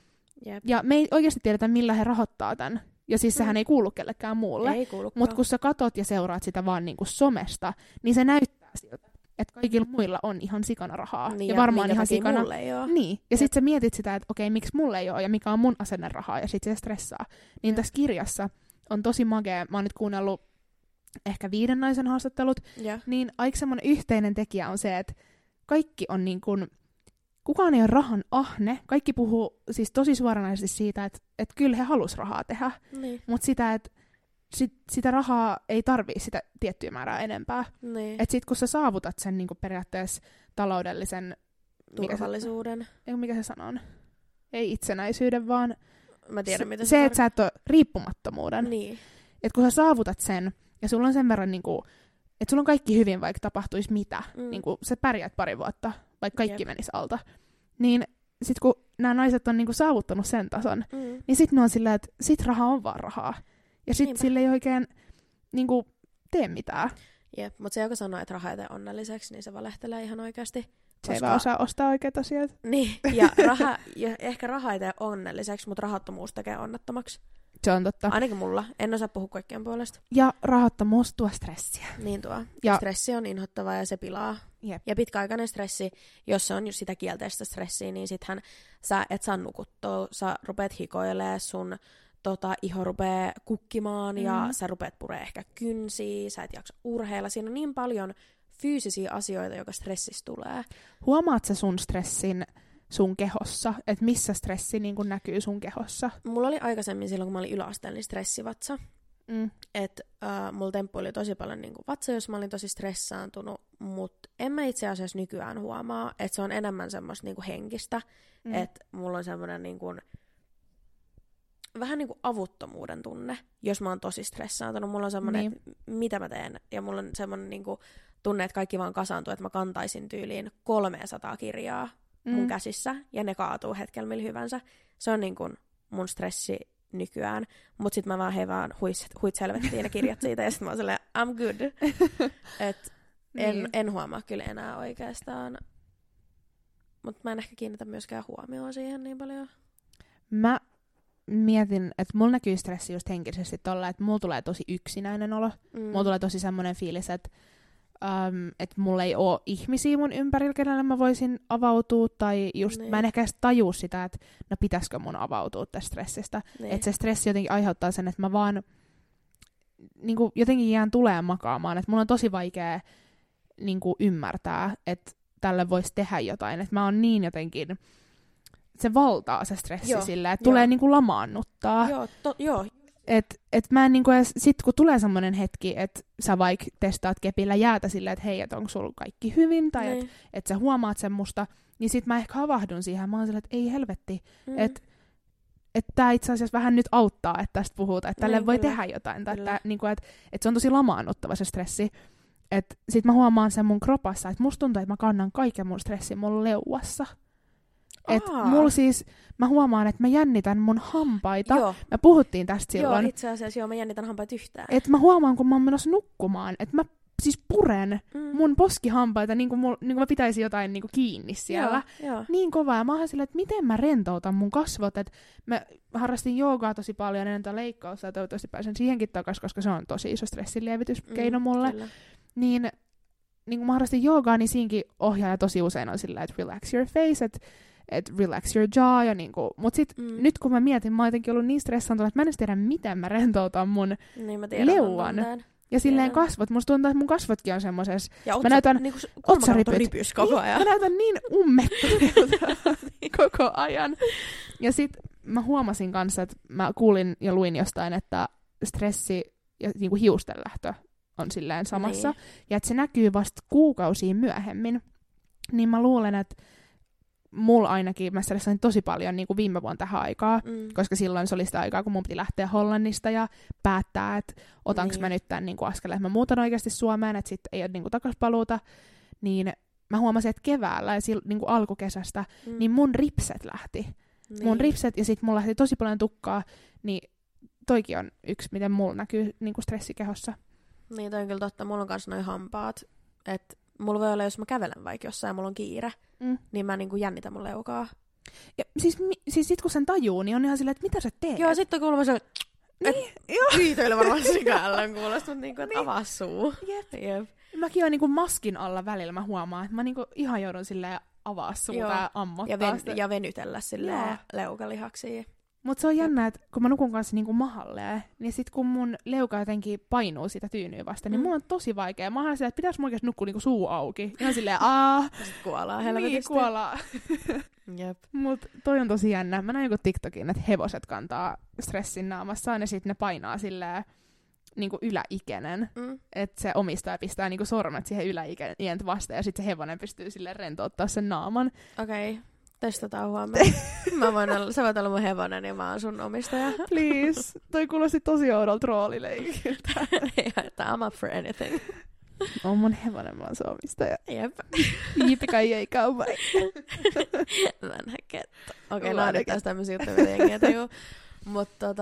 ja me ei oikeasti tiedetä, millä he rahoittaa tämän, ja siis sehän ei kuulu kellekään muulle, mutta kun sä katot ja seuraat sitä vaan niinku somesta, niin se näyttää siltä, että kaikilla muilla on ihan sikana rahaa, niin, ja varmaan ihan sikana. Niin. Ja sit sä mietit sitä, että okei, miksi mulle ei ole, ja mikä on mun asenne rahaa, ja sit se stressaa. Niin tässä kirjassa on tosi magea, mä oon nyt kuunnellut ehkä 5 naisen haastattelut, niin aika semmonen yhteinen tekijä on se, että kaikki on niin kuin, kukaan ei ole rahan ahne, kaikki puhuu siis tosi suoranaisesti siitä, että kyllä he halus rahaa tehdä, mutta sitä, että sitä rahaa ei tarvii sitä tiettyä määrää enempää. Niin. Että sit kun sä saavutat sen niin periaatteessa taloudellisen turvallisuuden. Mikä se sanoo? Ei itsenäisyyden, vaan mä tiedän, mitä se, että sä et ole riippumattomuuden. Niin. Että kun sä saavutat sen, ja sulla on sen verran, niin kuin, että sulla on kaikki hyvin, vaikka tapahtuisi mitä. Niin kuin, sä pärjäät 2 vuotta, vaikka kaikki menisi alta. Niin sit kun nämä naiset on niin kuin saavuttanut sen tason, niin sit ne on silleen, että sit raha on vaan rahaa. Ja sitten sille ei oikein niinku, tee mitään. Jep, mutta se, joka sanoo, että raha ei tee onnelliseksi, niin se valehtelee ihan oikeasti. Koska se ei vaan osaa ostaa oikeita asioita. Niin, ja ehkä raha ei tee onnelliseksi, mutta rahattomuus tekee onnettomaksi. Se on totta. Ainakin mulla. En osaa puhua kaikkien puolesta. Ja rahattomuus tuo stressiä. Niin tuo. Ja stressi on inhottavaa ja se pilaa. Jep. Ja pitkäaikainen stressi, jos se on sitä kielteistä stressiä, niin sittenhän sä et saa nukuttua, sä rupeat hikoilemaan sun... iho rupeaa kukkimaan ja sä rupeat puree ehkä kynsiä, sä et jaksa urheilla. Siinä on niin paljon fyysisiä asioita, joka stressissä tulee. Huomaat sä sun stressin sun kehossa? Että missä stressi niin kun näkyy sun kehossa? Mulla oli aikaisemmin silloin, kun mä olin yläasteella, niin stressivatsa. Että mulla temppu oli tosi paljon niin kun vatsa, jos mä olin tosi stressaantunut. Mutta en mä itse asiassa nykyään huomaa, että se on enemmän semmoista niin kun henkistä. Että mulla on semmoinen... niin kun vähän niin kuin avuttomuuden tunne, jos mä oon tosi stressaantunut. Mulla on semmoinen, että mitä mä teen. Ja mulla on semmoinen niin kuin tunne, että kaikki vaan kasaantuu, että mä kantaisin tyyliin 300 kirjaa mun käsissä, ja ne kaatuu hetkellä millä hyvänsä. Se on niin kuin mun stressi nykyään. Mut sit mä vaan huit selvettiin ne kirjat siitä, ja sit mä oon silleen, I'm good. Et en huomaa kyllä enää oikeastaan. Mut mä en ehkä kiinnitä myöskään huomioon siihen niin paljon. Mä mietin, että mulla näkyy stressi just henkisesti tolla, että mulla tulee tosi yksinäinen olo. Mulla tulee tosi semmoinen fiilis, että mulla ei oo ihmisiä mun ympärillä, kenelle mä voisin avautua, tai just mä en ehkä edes tajuu sitä, että no pitäisikö mun avautua tästä stressistä. Että se stressi jotenkin aiheuttaa sen, että mä vaan niin kuin jotenkin jään tuleen makaamaan. Että mulla on tosi vaikea niin kuin ymmärtää, että tälle voisi tehdä jotain. Että mä oon niin jotenkin... se valtaa se stressi silleen, että tulee niinku lamaannuttaa. Et mä en niinku edes, sit kun tulee semmonen hetki, että sä vaikka testaat kepillä jäätä silleen, että hei, et onko sulla kaikki hyvin, tai että et sä huomaat semmoista, niin sit mä ehkä havahdun siihen, mä oon silleen, että ei helvetti, että tää itse asiassa vähän nyt auttaa, että tästä puhutaan, että tälle voi tehdä jotain, tai niinku, että se on tosi lamaannuttava se stressi. Et sit mä huomaan sen mun kropassa, että musta tuntuu, että mä kannan kaiken mun stressin mun leuassa. Että mulla siis, mä huomaan, että mä jännitän mun hampaita. Joo. Mä puhuttiin tästä silloin. Joo, itse asiassa mä jännitän hampaita yhtään. Että mä huomaan, kun mä oon menossa nukkumaan, että mä siis puren mun poskihampaita, niin kuin mä pitäisin jotain niin kuin kiinni siellä. Joo. Niin kovaa. Ja mä oon silleen, että miten mä rentoutan mun kasvot. Että mä harrastin joogaa tosi paljon ennen tätä leikkausta, ja toivottavasti pääsen siihenkin takaisin, koska se on tosi iso stressinlievityskeino mulle. Kyllä. Niin niin kuin mahdollisesti joogaa, niin siinkin ohjaaja tosi usein on sillä, että relax your face, että relax your jaw, ja niin kuin, mutta sitten nyt kun mä mietin, mä oon jotenkin ollut niin stressantunut, että mä en edes tiedä, miten mä rentoutan mun niin, mä tiedän, leuan. Ja silleen kasvot. Musta tuntuu, että mun kasvotkin on semmoses. Mä näytän niin otsaripit. Koko ajan. Mä näytän niin ummettuneelta koko ajan. Ja sit mä huomasin kanssa, että mä kuulin ja luin jostain, että stressi ja niin kuin hiustenlähtö on silleen samassa. Niin. Ja että se näkyy vasta kuukausia myöhemmin. Niin mä luulen, että mulla ainakin, mä stressasin tosi paljon niin kuin viime vuonna tähän aikaa, koska silloin se oli sitä aikaa, kun mun piti lähteä Hollannista ja päättää, että otanko mä nyt tämän niin kuin askeleen, että mä muutan oikeasti Suomeen, että sitten ei ole niin kuin takaspaluuta, niin mä huomasin, että keväällä ja niin kuin alkukesästä, niin mun ripset lähti. Niin. Mun ripset ja sitten mulla lähti tosi paljon tukkaa, niin toikin on yksi, miten mulla näkyy niin kuin stressi kehossa. Niin, toi on kyllä totta. Mulla on kanssa noi hampaat, että mulla voi olla, jos mä kävelen vaikka jossain ja mulla on kiire, niin mä niinku jännitän mun leukaa. Ja siis sit kun sen tajuu, niin on ihan silleen, että mitä sä teet? Joo, sit on kuulemma se, niitä ei ole varmaan sikäällön kuulostunut, niinku, että avaa suu. Jep. Mäkin oon niinku maskin alla välillä, mä huomaan, että mä niinku ihan joudun silleen avaa suuta ja ammottaa ja venytellä silleen leukalihaksia. Mut se on jännä, että kun mä nukun kanssa niinku mahalleen, niin sit kun mun leuka jotenkin painuu sitä tyynyä vasta, niin mulla on tosi vaikea. Mä ajattelen, että pitäis mun oikeesti nukkua niinku suu auki. Ihan silleen, sitten kuolaa helvetisti. Niin, kuolaa. Jep. Mut toi on tosi jännä. Mä näin joku TikTokin, että hevoset kantaa stressin naamassaan ja sit ne painaa silleen niinku yläikenen. Että se omistaja pistää niinku sormet siihen yläikenen vasta ja sit se hevonen pystyy silleen rentouttaa sen naaman. Okei. Testataan huomenna. Sä voit olla mun hevonen ja mä oon sun omistaja. Please. Toi kuulosti tosi oudolta roolileikiltä. I'm up for anything. On mun hevonen, mä oon sun omistaja. Jep. Jipikai ei kaupai. Vanha ketto. Okei, no nyt taas tämmöisiä juttuja, mitä jengiä tajuu. Mutta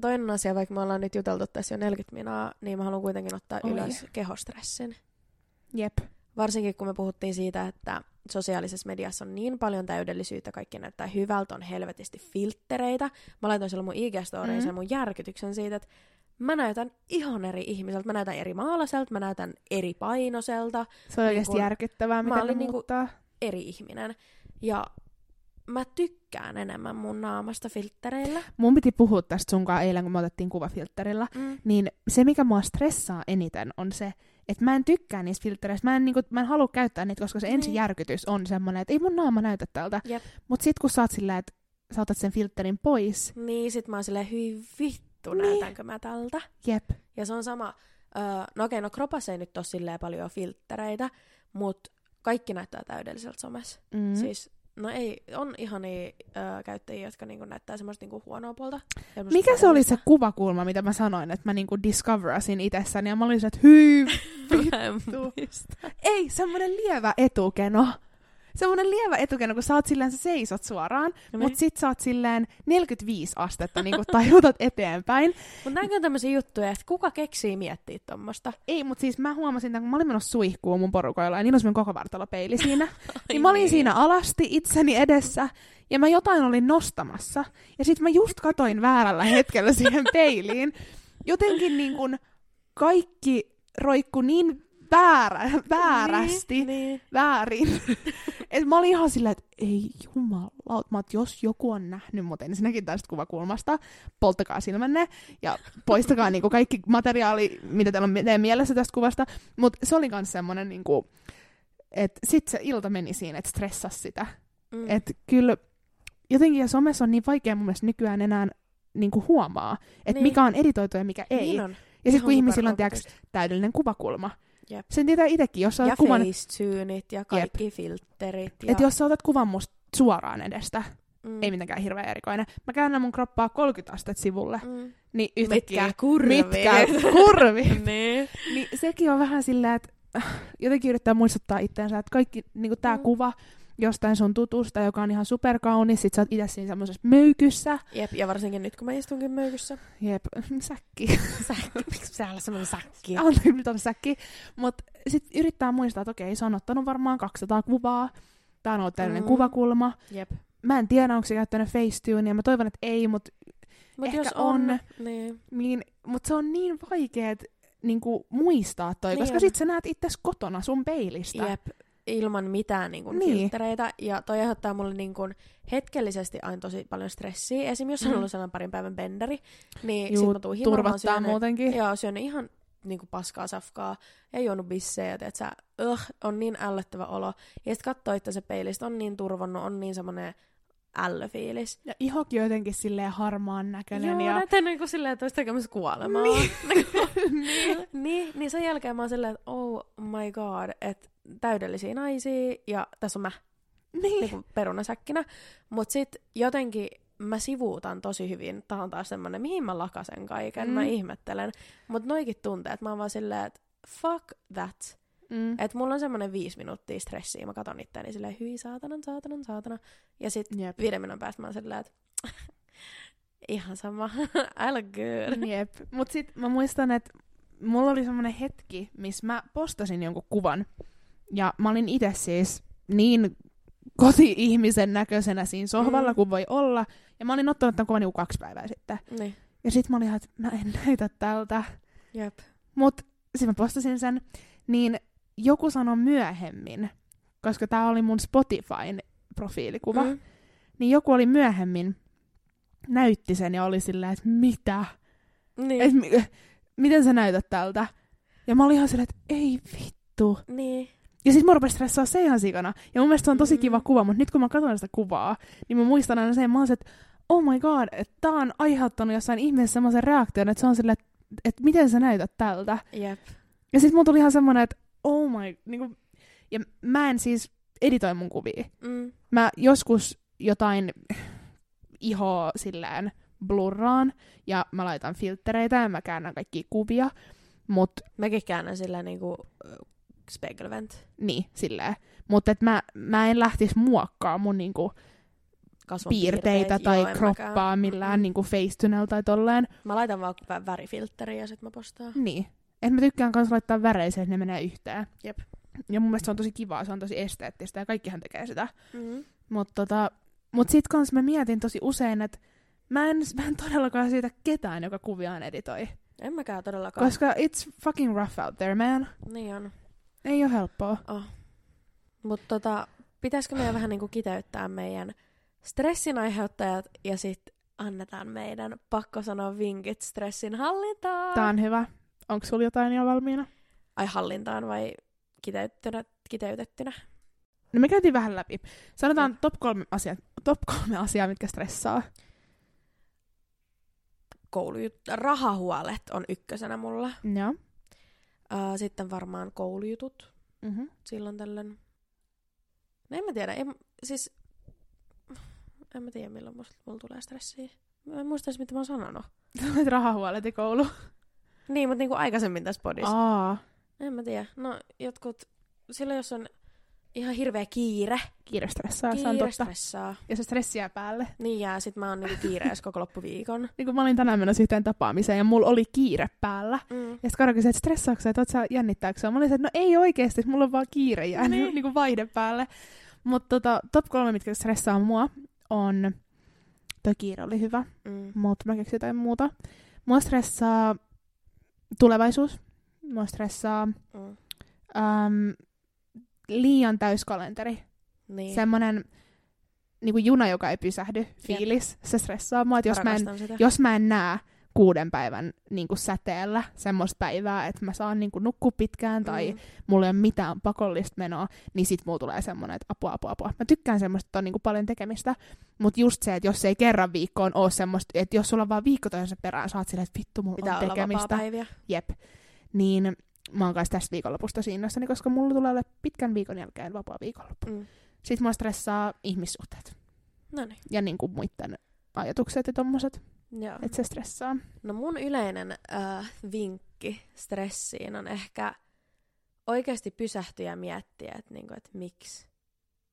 toinen asia, vaikka me ollaan nyt juteltu tässä jo 40 minuuttia, niin mä haluan kuitenkin ottaa ylös kehostressin. Jep. Varsinkin kun me puhuttiin siitä, että sosiaalisessa mediassa on niin paljon täydellisyyttä, kaikki näyttää hyvältä, on helvetisti filttereitä. Mä laitoin siellä mun IG-storeen sen mun järkytyksen siitä, että mä näytän ihan eri ihmiseltä, mä näytän eri maalaselta, mä näytän eri painoselta. Se on oikeasti järkyttävää, miten ne muuttaa. Mä olin eri ihminen. Ja mä tykkään enemmän mun naamasta filttereillä. Mun piti puhua tästä sunkaan eilen, kun me otettiin kuvafiltterillä. Niin se, mikä mua stressaa eniten, on se, että mä en tykkää niistä filttereistä. Mä en halua käyttää niitä, koska se ensi järkytys on semmoinen, että ei mun naama näytä tältä. Jep. Mut sit kun sä oot silleen, että sä otat sen filtterin pois. Niin, sit mä oon silleen, hyi vittu, näytänkö mä tältä? Jep. Ja se on sama, no kropassa ei nyt oo silleen paljon filttereitä, mut kaikki näyttää täydelliseltä somessa. Siis no ei, on ihania käyttäjiä, jotka niinku näyttää semmoista niinku huonoa puolta. Mikä se oli se kuvakulma, mitä mä sanoin, että mä niinku discoverasin itsessäni ja mä olin se, että hyy, vittu. Ei, semmoinen lievä etukeno. Semmoinen lievä etukeno, kun sä oot silleen, sä seisot suoraan, no mut sit sä oot silleen 45 astetta niinku tajutat eteenpäin. Mut näinkö on tämmösiä juttuja, että kuka keksii miettiä tommosta? Ei, mut siis mä huomasin, että kun mä olin menossa suihkuun mun porukoilla, ja niillä on semmoinen koko vartalopeili siinä, niin mä olin siinä alasti itseni edessä, ja mä jotain olin nostamassa, ja sit mä just katoin väärällä hetkellä siihen peiliin. Jotenkin niin kun kaikki roikku niin väärin. Et mä olin ihan silleen, että ei jumala, jos joku on nähnyt mut ensinnäkin tästä kuvakulmasta, polttakaa silmänne ja poistakaa niinku kaikki materiaali, mitä teillä on mielessä tästä kuvasta. Mut se oli kans semmonen, niinku, että sit se ilta meni siinä, että stressas sitä. Et kyllä jotenkin somessa on niin vaikea mun mielestä nykyään enää niinku huomaa, että mikä on editoitu ja mikä ei. Niin on. Ja sitten kun ihmisillä on täydellinen kuvakulma. Jep. Sen tietää itsekin, jos sä otat kuvan. Ja FaceTuneit ja kaikki filterit. Ja että jos sä otat kuvan musta suoraan edestä, ei mitenkään hirveän erikoinen. Mä käännän mun kroppaa 30 astetta sivulle. Niin yhtäkkiä, mitkä kurvi. Niin sekin on vähän silleen, että jotenkin yrittää muistuttaa itseänsä, että kaikki, niinku tää kuva jostain sun tutusta, joka on ihan superkaunis, sit sä oot itse siinä semmosessa möykyssä. Jep, ja varsinkin nyt, kun mä istunkin möykyssä. Jep, säkki. Miksi sä olla semmonen säkki? Nyt on säkki. Mut sit yrittää muistaa, että okei, se on ottanut varmaan 200 kuvaa. Tää on ollut täydellinen kuvakulma. Jep. Mä en tiedä, onko se käyttänyt FaceTunea. Mä toivon, että ei, mut ehkä jos on. Niin. Mut se on niin vaikea, että niinku muistaa toi, niin koska on. Sit sä näet itses kotona sun peilistä. Jep, ilman mitään niinku filttereitä. Ja toi aiheuttaa mulle niinku hetkellisesti aina tosi paljon stressiä. Esim. Jos on ollut sellainen parin päivän benderi, niin juu, sit mä tuun himaan. Turvattaa syönen, muutenkin. Joo, syön ihan niinku paskaa safkaa, ei juonut bissejä, tiiätsä, on niin ällöttävä olo. Ja sit kattoo itse se peilistä, on niin turvonnut, on niin semmonen ällöfiilis. Ja ihokin jotenkin silleen harmaan näköinen. Joo, näytän niinku silleen, että ois tekemässä kuolemaa. Niin sen jälkeen mä oon silleen, että oh my god, että täydellisiä naisia, ja tässä on mä. Niin. Niinku perunasäkkinä. Mut sit jotenkin mä sivuutan tosi hyvin. Tää on taas semmonen, mihin mä lakasen kaiken. Mä ihmettelen. Mut noikin tunteet, mä oon vaan silleen, että fuck that. Että mulla on semmonen 5 minuuttia stressiä. Mä katon itteeni silleen, hyi saatana. Ja sit 5 minuutin päästä mä oon silleen, että ihan sama. I look good. Jep. Mut sit mä muistan, että mulla oli semmonen hetki, missä mä postasin jonkun kuvan. Ja mä olin itse siis niin koti-ihmisen näköisenä siinä sohvalla, kun voi olla. Ja mä olin ottanut tämän kuvan 2 päivää sitten. Niin. Ja sit mä olin ihan, että mä en näytä tältä. Jep. Mut sit mä postasin sen, niin joku sanoi myöhemmin, koska tää oli mun Spotifyn profiilikuva, niin joku oli myöhemmin, näytti sen ja oli silleen, että mitä? Niin. Et, miten sä näytät tältä? Ja mä olin ihan silleen, että ei vittu. Niin. Ja sit mä rupesin stressaa se ihan sikana. Ja mun mielestä se on tosi kiva kuva, mutta nyt kun mä katson sitä kuvaa, niin mä muistan aina sen, että oh my god, että tää on aiheuttanut jossain ihmeessä semmoisen reaktion, että se on silleen, että miten sä näytät tältä. Jep. Ja sit mun tuli ihan semmonen, että oh my... Niinku, ja mä en siis editoi mun kuvia. Mä joskus jotain ihoa sillään blurraan, ja mä laitan filttereitä, ja mä käännän kaikkia kuvia, mut... Mäkin käännän sillä niinku... Spegelvent. Niin, silleen. Mutta mä en lähtisi muokkaa mun niinku piirteitä tai joo, kroppaa millään niinku FaceTunella tai tolleen. Mä laitan vaan värifiltteriä ja sit mä postaan. Niin. Et mä tykkään kans laittaa väreisiä, että ne menee yhteen. Jep. Ja mun mielestä se on tosi kivaa, se on tosi esteettistä ja kaikkihan tekee sitä. Mut sit kans mä mietin tosi usein, että mä en todellakaan siitä ketään, joka kuviaan editoi. En mäkään todellakaan. Koska it's fucking rough out there, man. Niin on. Ei ole helppoa. Oh. Mutta pitäisikö meidän vähän niinku kiteyttää meidän stressin aiheuttajat ja sitten annetaan meidän pakko sanoa vinkit stressin hallintaan. Tää on hyvä. Onko sulla jotain jo valmiina? Ai hallintaan vai kiteytettynä? No me käytiin vähän läpi. Sanotaan top 3 asiaa, mitkä stressaa. Rahahuolet on ykkösenä mulla. Joo. Sitten varmaan koulujutut silloin tällöin. No en mä tiedä, siis en mä tiedä milloin mulla tulee stressiä. Mä en muista edes mitä mä oon sanonut. Tulet rahahuolet ja koulu. Niin, mutta niinku aikaisemmin tässä podissa. En mä tiedä, no jotkut, silloin jos on ihan hirveä kiire. Kiire stressaa. Ja se stressi jää päälle. Niin jää, sit mä oon niinku kiireessä koko loppuviikon. Niinku mä olin tänään menossa yhteen tapaamiseen ja mulla oli kiire päällä. Ja sit Karo kysyi, että stressaako sä, että oot sä jännittääksä? Mä olin, että no ei oikeesti, mulla on vaan kiire jäänyt niinku vaihde päälle. Mut top 3, mitkä stressaa mua, on... Toi kiire oli hyvä, mut mä keksin jotain muuta. Mua stressaa tulevaisuus. Mua stressaa... liian täyskalenteri. Niin. Semmoinen niinku juna, joka ei pysähdy fiilis. Jep. Se stressaa mua, että jos mä en näe 6 päivän niinku säteellä semmoista päivää, että mä saan niinku nukkua pitkään tai mulla ei ole mitään pakollista menoa, niin sit mulla tulee semmoinen, että apua. Mä tykkään semmoista, että on niinku paljon tekemistä, mutta just se, että jos ei kerran viikkoon ole semmoista, että jos sulla on vaan viikko toisensa perään, sä oot silleen, että vittu, mulla pitää on tekemistä. Pitää olla vapaapäiviä. Jep. Niin... Mä oon kanssa tästä viikonlopusta siinnossani, koska mulla tulee olla pitkän viikon jälkeen vapaa viikonloppu. Sitten mua stressaa ihmissuhteet. Noniin. Ja niinku muitten ajatukset ja tommoset. Että se stressaa. No mun yleinen vinkki stressiin on ehkä oikeasti pysähtyä ja miettiä, että niinku, et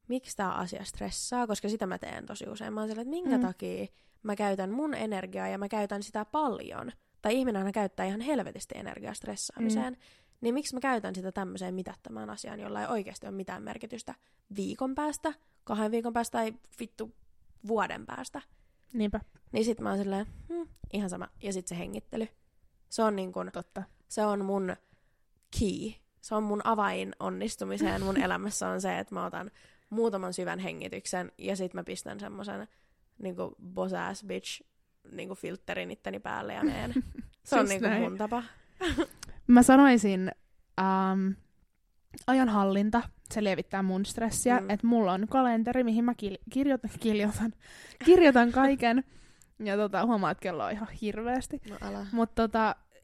miksi tää asia stressaa, koska sitä mä teen tosi usein. Mä oon sillä, että minkä takia mä käytän mun energiaa ja mä käytän sitä paljon. Tai ihminenhän käyttää ihan helvetisti energiaa stressaamiseen. Niin miksi mä käytän sitä tämmöiseen mitättömään asiaan, jolla ei oikeasti ole mitään merkitystä viikon päästä, 2 viikon päästä tai vittu vuoden päästä. Niinpä. Niin sit mä oon silleen, ihan sama. Ja sit se hengittely. Se on niin kun se on mun key. Se on mun avain onnistumiseen. Mun elämässä on se, että mä otan muutaman syvän hengityksen ja sit mä pistän semmosen niinku boss ass bitch niinku filterin itteni päälle ja meen. Se on niinku mun tapa. Mä sanoisin ajanhallinta. Se lievittää mun stressiä, että mulla on kalenteri, mihin mä kirjoitan kaiken. Ja huomaa, että kello on ihan hirveästi. No ala. Mut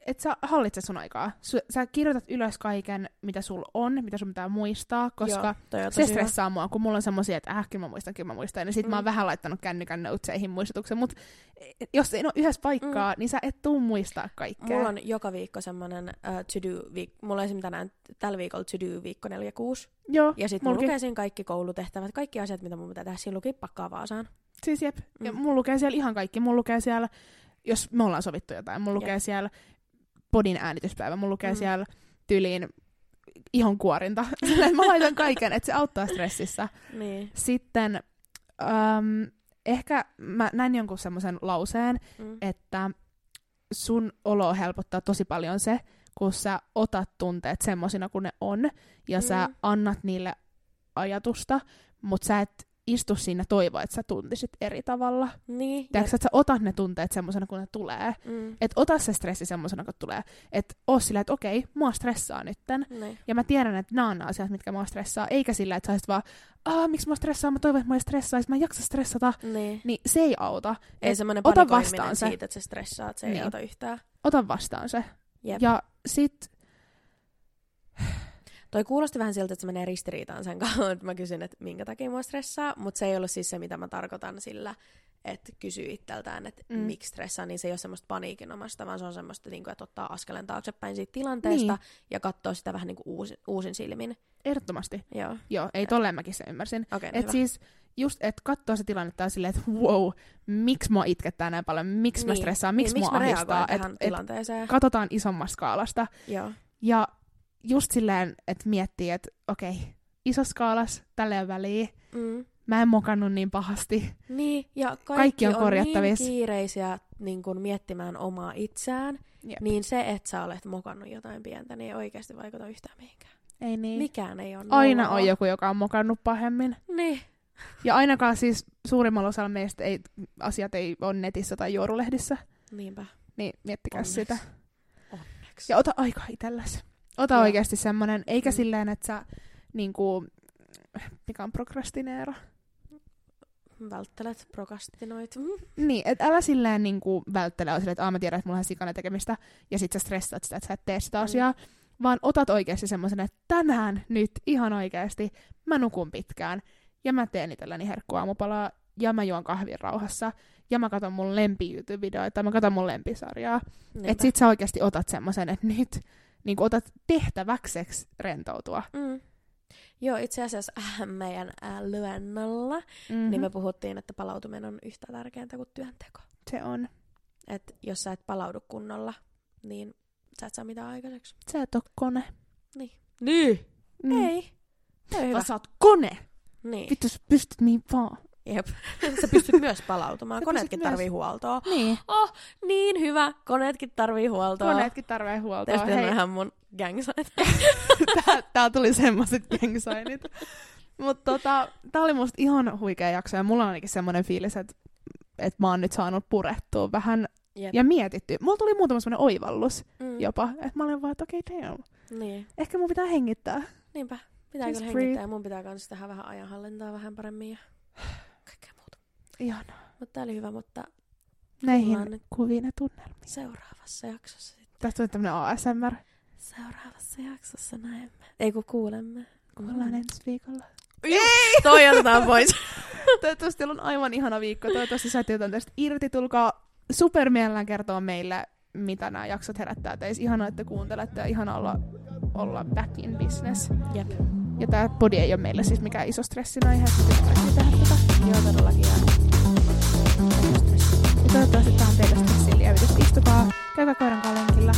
et sä hallitse sun aikaa. Sä kirjoitat ylös kaiken, mitä sulla on, mitä sun pitää muistaa, koska joo, se stressaa mua, kun mulla on semmosia, että kyllä mä muistan. Ja sit mä oon vähän laittanut kännykän notesihin muistutuksen, mut jos ei ole yhdessä paikkaa, niin sä et tuu muistaa kaikkea. Mulla on joka viikko semmonen to-do-viikko. Mulla on esimerkiksi tänään tällä viikolla to-do-viikko 4 ja 6. Joo, ja sit mä lukee siinä kaikki koulutehtävät, kaikki asiat, mitä mun pitää tehdä, siinä lukee pakkaa Vaasaan. Siis jep. Ja mun lukee siellä ihan kaikki. Mun lukee siellä, jos me ollaan sovittu jotain, mun lukee siellä podin äänityspäivä. Mun lukee siellä tyliin ihonkuorinta. Mä laitan kaiken, että se auttaa stressissä. Niin. Sitten ehkä mä näin jonkun semmoisen lauseen, että sun oloa helpottaa tosi paljon se, kun sä otat tunteet semmosina kuin ne on, ja sä annat niille ajatusta, mutta sä et istu siinä toivoa, että sä tuntisit eri tavalla. Niin. Tiedätkö, että sä otat ne tunteet semmosena, kun ne tulee. Että ota se stressi semmosena, kun tulee. Että oo sillä, että okei, mua stressaa nytten. Niin. Ja mä tiedän, että nää on ne asiat, mitkä mua stressaa. Eikä sillä, että sä olisit vaan, miksi mua stressaa, mä toivon, että mua ei stressaa, mä en jaksa stressata. Niin se ei auta. Ei semmoinen panikoiminen siitä, että sä stressaat, se ei auta yhtään. Ota vastaan se. Jep. Ja sit toi kuulosti vähän siltä, että se menee ristiriitaan sen kanssa, että mä kysyn, että minkä takia mua stressaa, mutta se ei ollut siis se, mitä mä tarkoitan sillä, että kysyy itseltään, että miksi stressaa, niin se ei ole semmoista paniikinomasta, vaan se on semmoista, että ottaa askeleen taaksepäin siitä tilanteesta ja katsoo sitä vähän niin kuin uusin silmin. Ehdottomasti. Joo, ei tolleen mäkin se ymmärsin. Okay, no et hyvä. Siis just, että katsoo se tilannetta silleen, että wow, miksi mua itkettää näin paljon, miksi mä stressaan, miksi mua ahdistaa. Et katsotaan isommasta skaalasta. Joo. Ja just silleen, että miettii, että okei, iso skaalas, tälleen väliin, mä en mokannut niin pahasti. Niin, ja kaikki on korjattavissa. Niin kiireisiä niin kun miettimään omaa itseään, niin se, että sä olet mokannut jotain pientä, niin ei oikeasti vaikuta yhtään mihinkään. Ei niin. Mikään ei ole. Aina on joku, joka on mokannut pahemmin. Niin. Ja ainakaan siis suurimmalla osalla meistä asiat ei ole netissä tai juorulehdissä. Niinpä. Niin, miettikää sitä. Onneksi. Ja ota aikaa itselläsi. Ota oikeasti semmoinen, eikä silleen, että sä niinku, mikä on prokrastineera? Välttelet, prokrastinoit. Niin, että älä silleen niinku välttele, on silleen, että mä tiedän, että mulla on sikana tekemistä, ja sit sä stressaat sitä, että sä et tee sitä asiaa, vaan otat oikeasti semmoisen, että tänään nyt ihan oikeasti mä nukun pitkään, ja mä teen itselläni herkkuaamupalaa, ja mä juon kahvin rauhassa, ja mä katon mun lempi YouTube-videoita, tai mä katon mun lempisarjaa. Että sit sä oikeasti otat semmoisen, että nyt niin kuin otat tehtäväkseksi rentoutua. Joo, itse asiassa meidän lyönnällä, niin me puhuttiin, että palautuminen on yhtä tärkeintä kuin työnteko. Se on. Että jos sä et palaudu kunnolla, niin sä et saa mitään aikaiseksi. Sä et oo kone. Niin. Ei. Vaan sä oot kone. Niin. Vittu, sä pystyt mihin vaan. Jep. Sä pystyt myös palautumaan. Koneetkin tarvii huoltoa. Niin. Oh, niin hyvä. Koneetkin tarvii huoltoa. Tästä on ihan mun gangsainit. Tää tuli semmoset gangsainit. Mut tää oli musta ihan huikea jakso. Ja mulla on ainakin semmonen fiilis, että mä oon nyt saanut purettua vähän. Jep. Ja mietitty. Mulla tuli muutama semmonen oivallus jopa. Että mä olin vaan, että okei, damn. Niin. Ehkä mun pitää hengittää. Niinpä. Pitää kyllä hengittää. Ja mun pitää kans tehdä vähän ajanhallintaa vähän paremmin. Ja ihanaa. Mutta tää oli hyvä, mutta näihin kuviin ja tunnelmiin. Seuraavassa jaksossa sitten. Tästä on tämmönen ASMR. Seuraavassa jaksossa näemme. Ei kun kuulemme. Kuullaan ensi viikolla. Jei! Toi otetaan pois. Toivottavasti teillä on aivan ihana viikko. Toivottavasti saitte jotain tästä irti. Tulkaa supermielellään kertoa meille, mitä nämä jaksot herättää teissä. Ihanaa, että kuuntelette ja ihanaa olla back in business. Jep. Ja tää podi ei ole meillä siis mikään iso stressin aihe. Joo, todellakin. Ja toivottavasti tää on teidän stressin lievitys. Istukaa, käykää koirankaan lenkillä,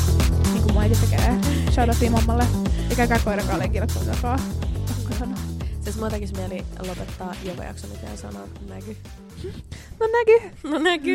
niin kuin mun äiti tekee. Shoutoutia mammalle. Ja käykää koirankaan lenkillä, kuuntelkaa. Pakko sanoa. Siis mä tekis mieli lopettaa joka jakso, mitä sanoo. Näky. No näky.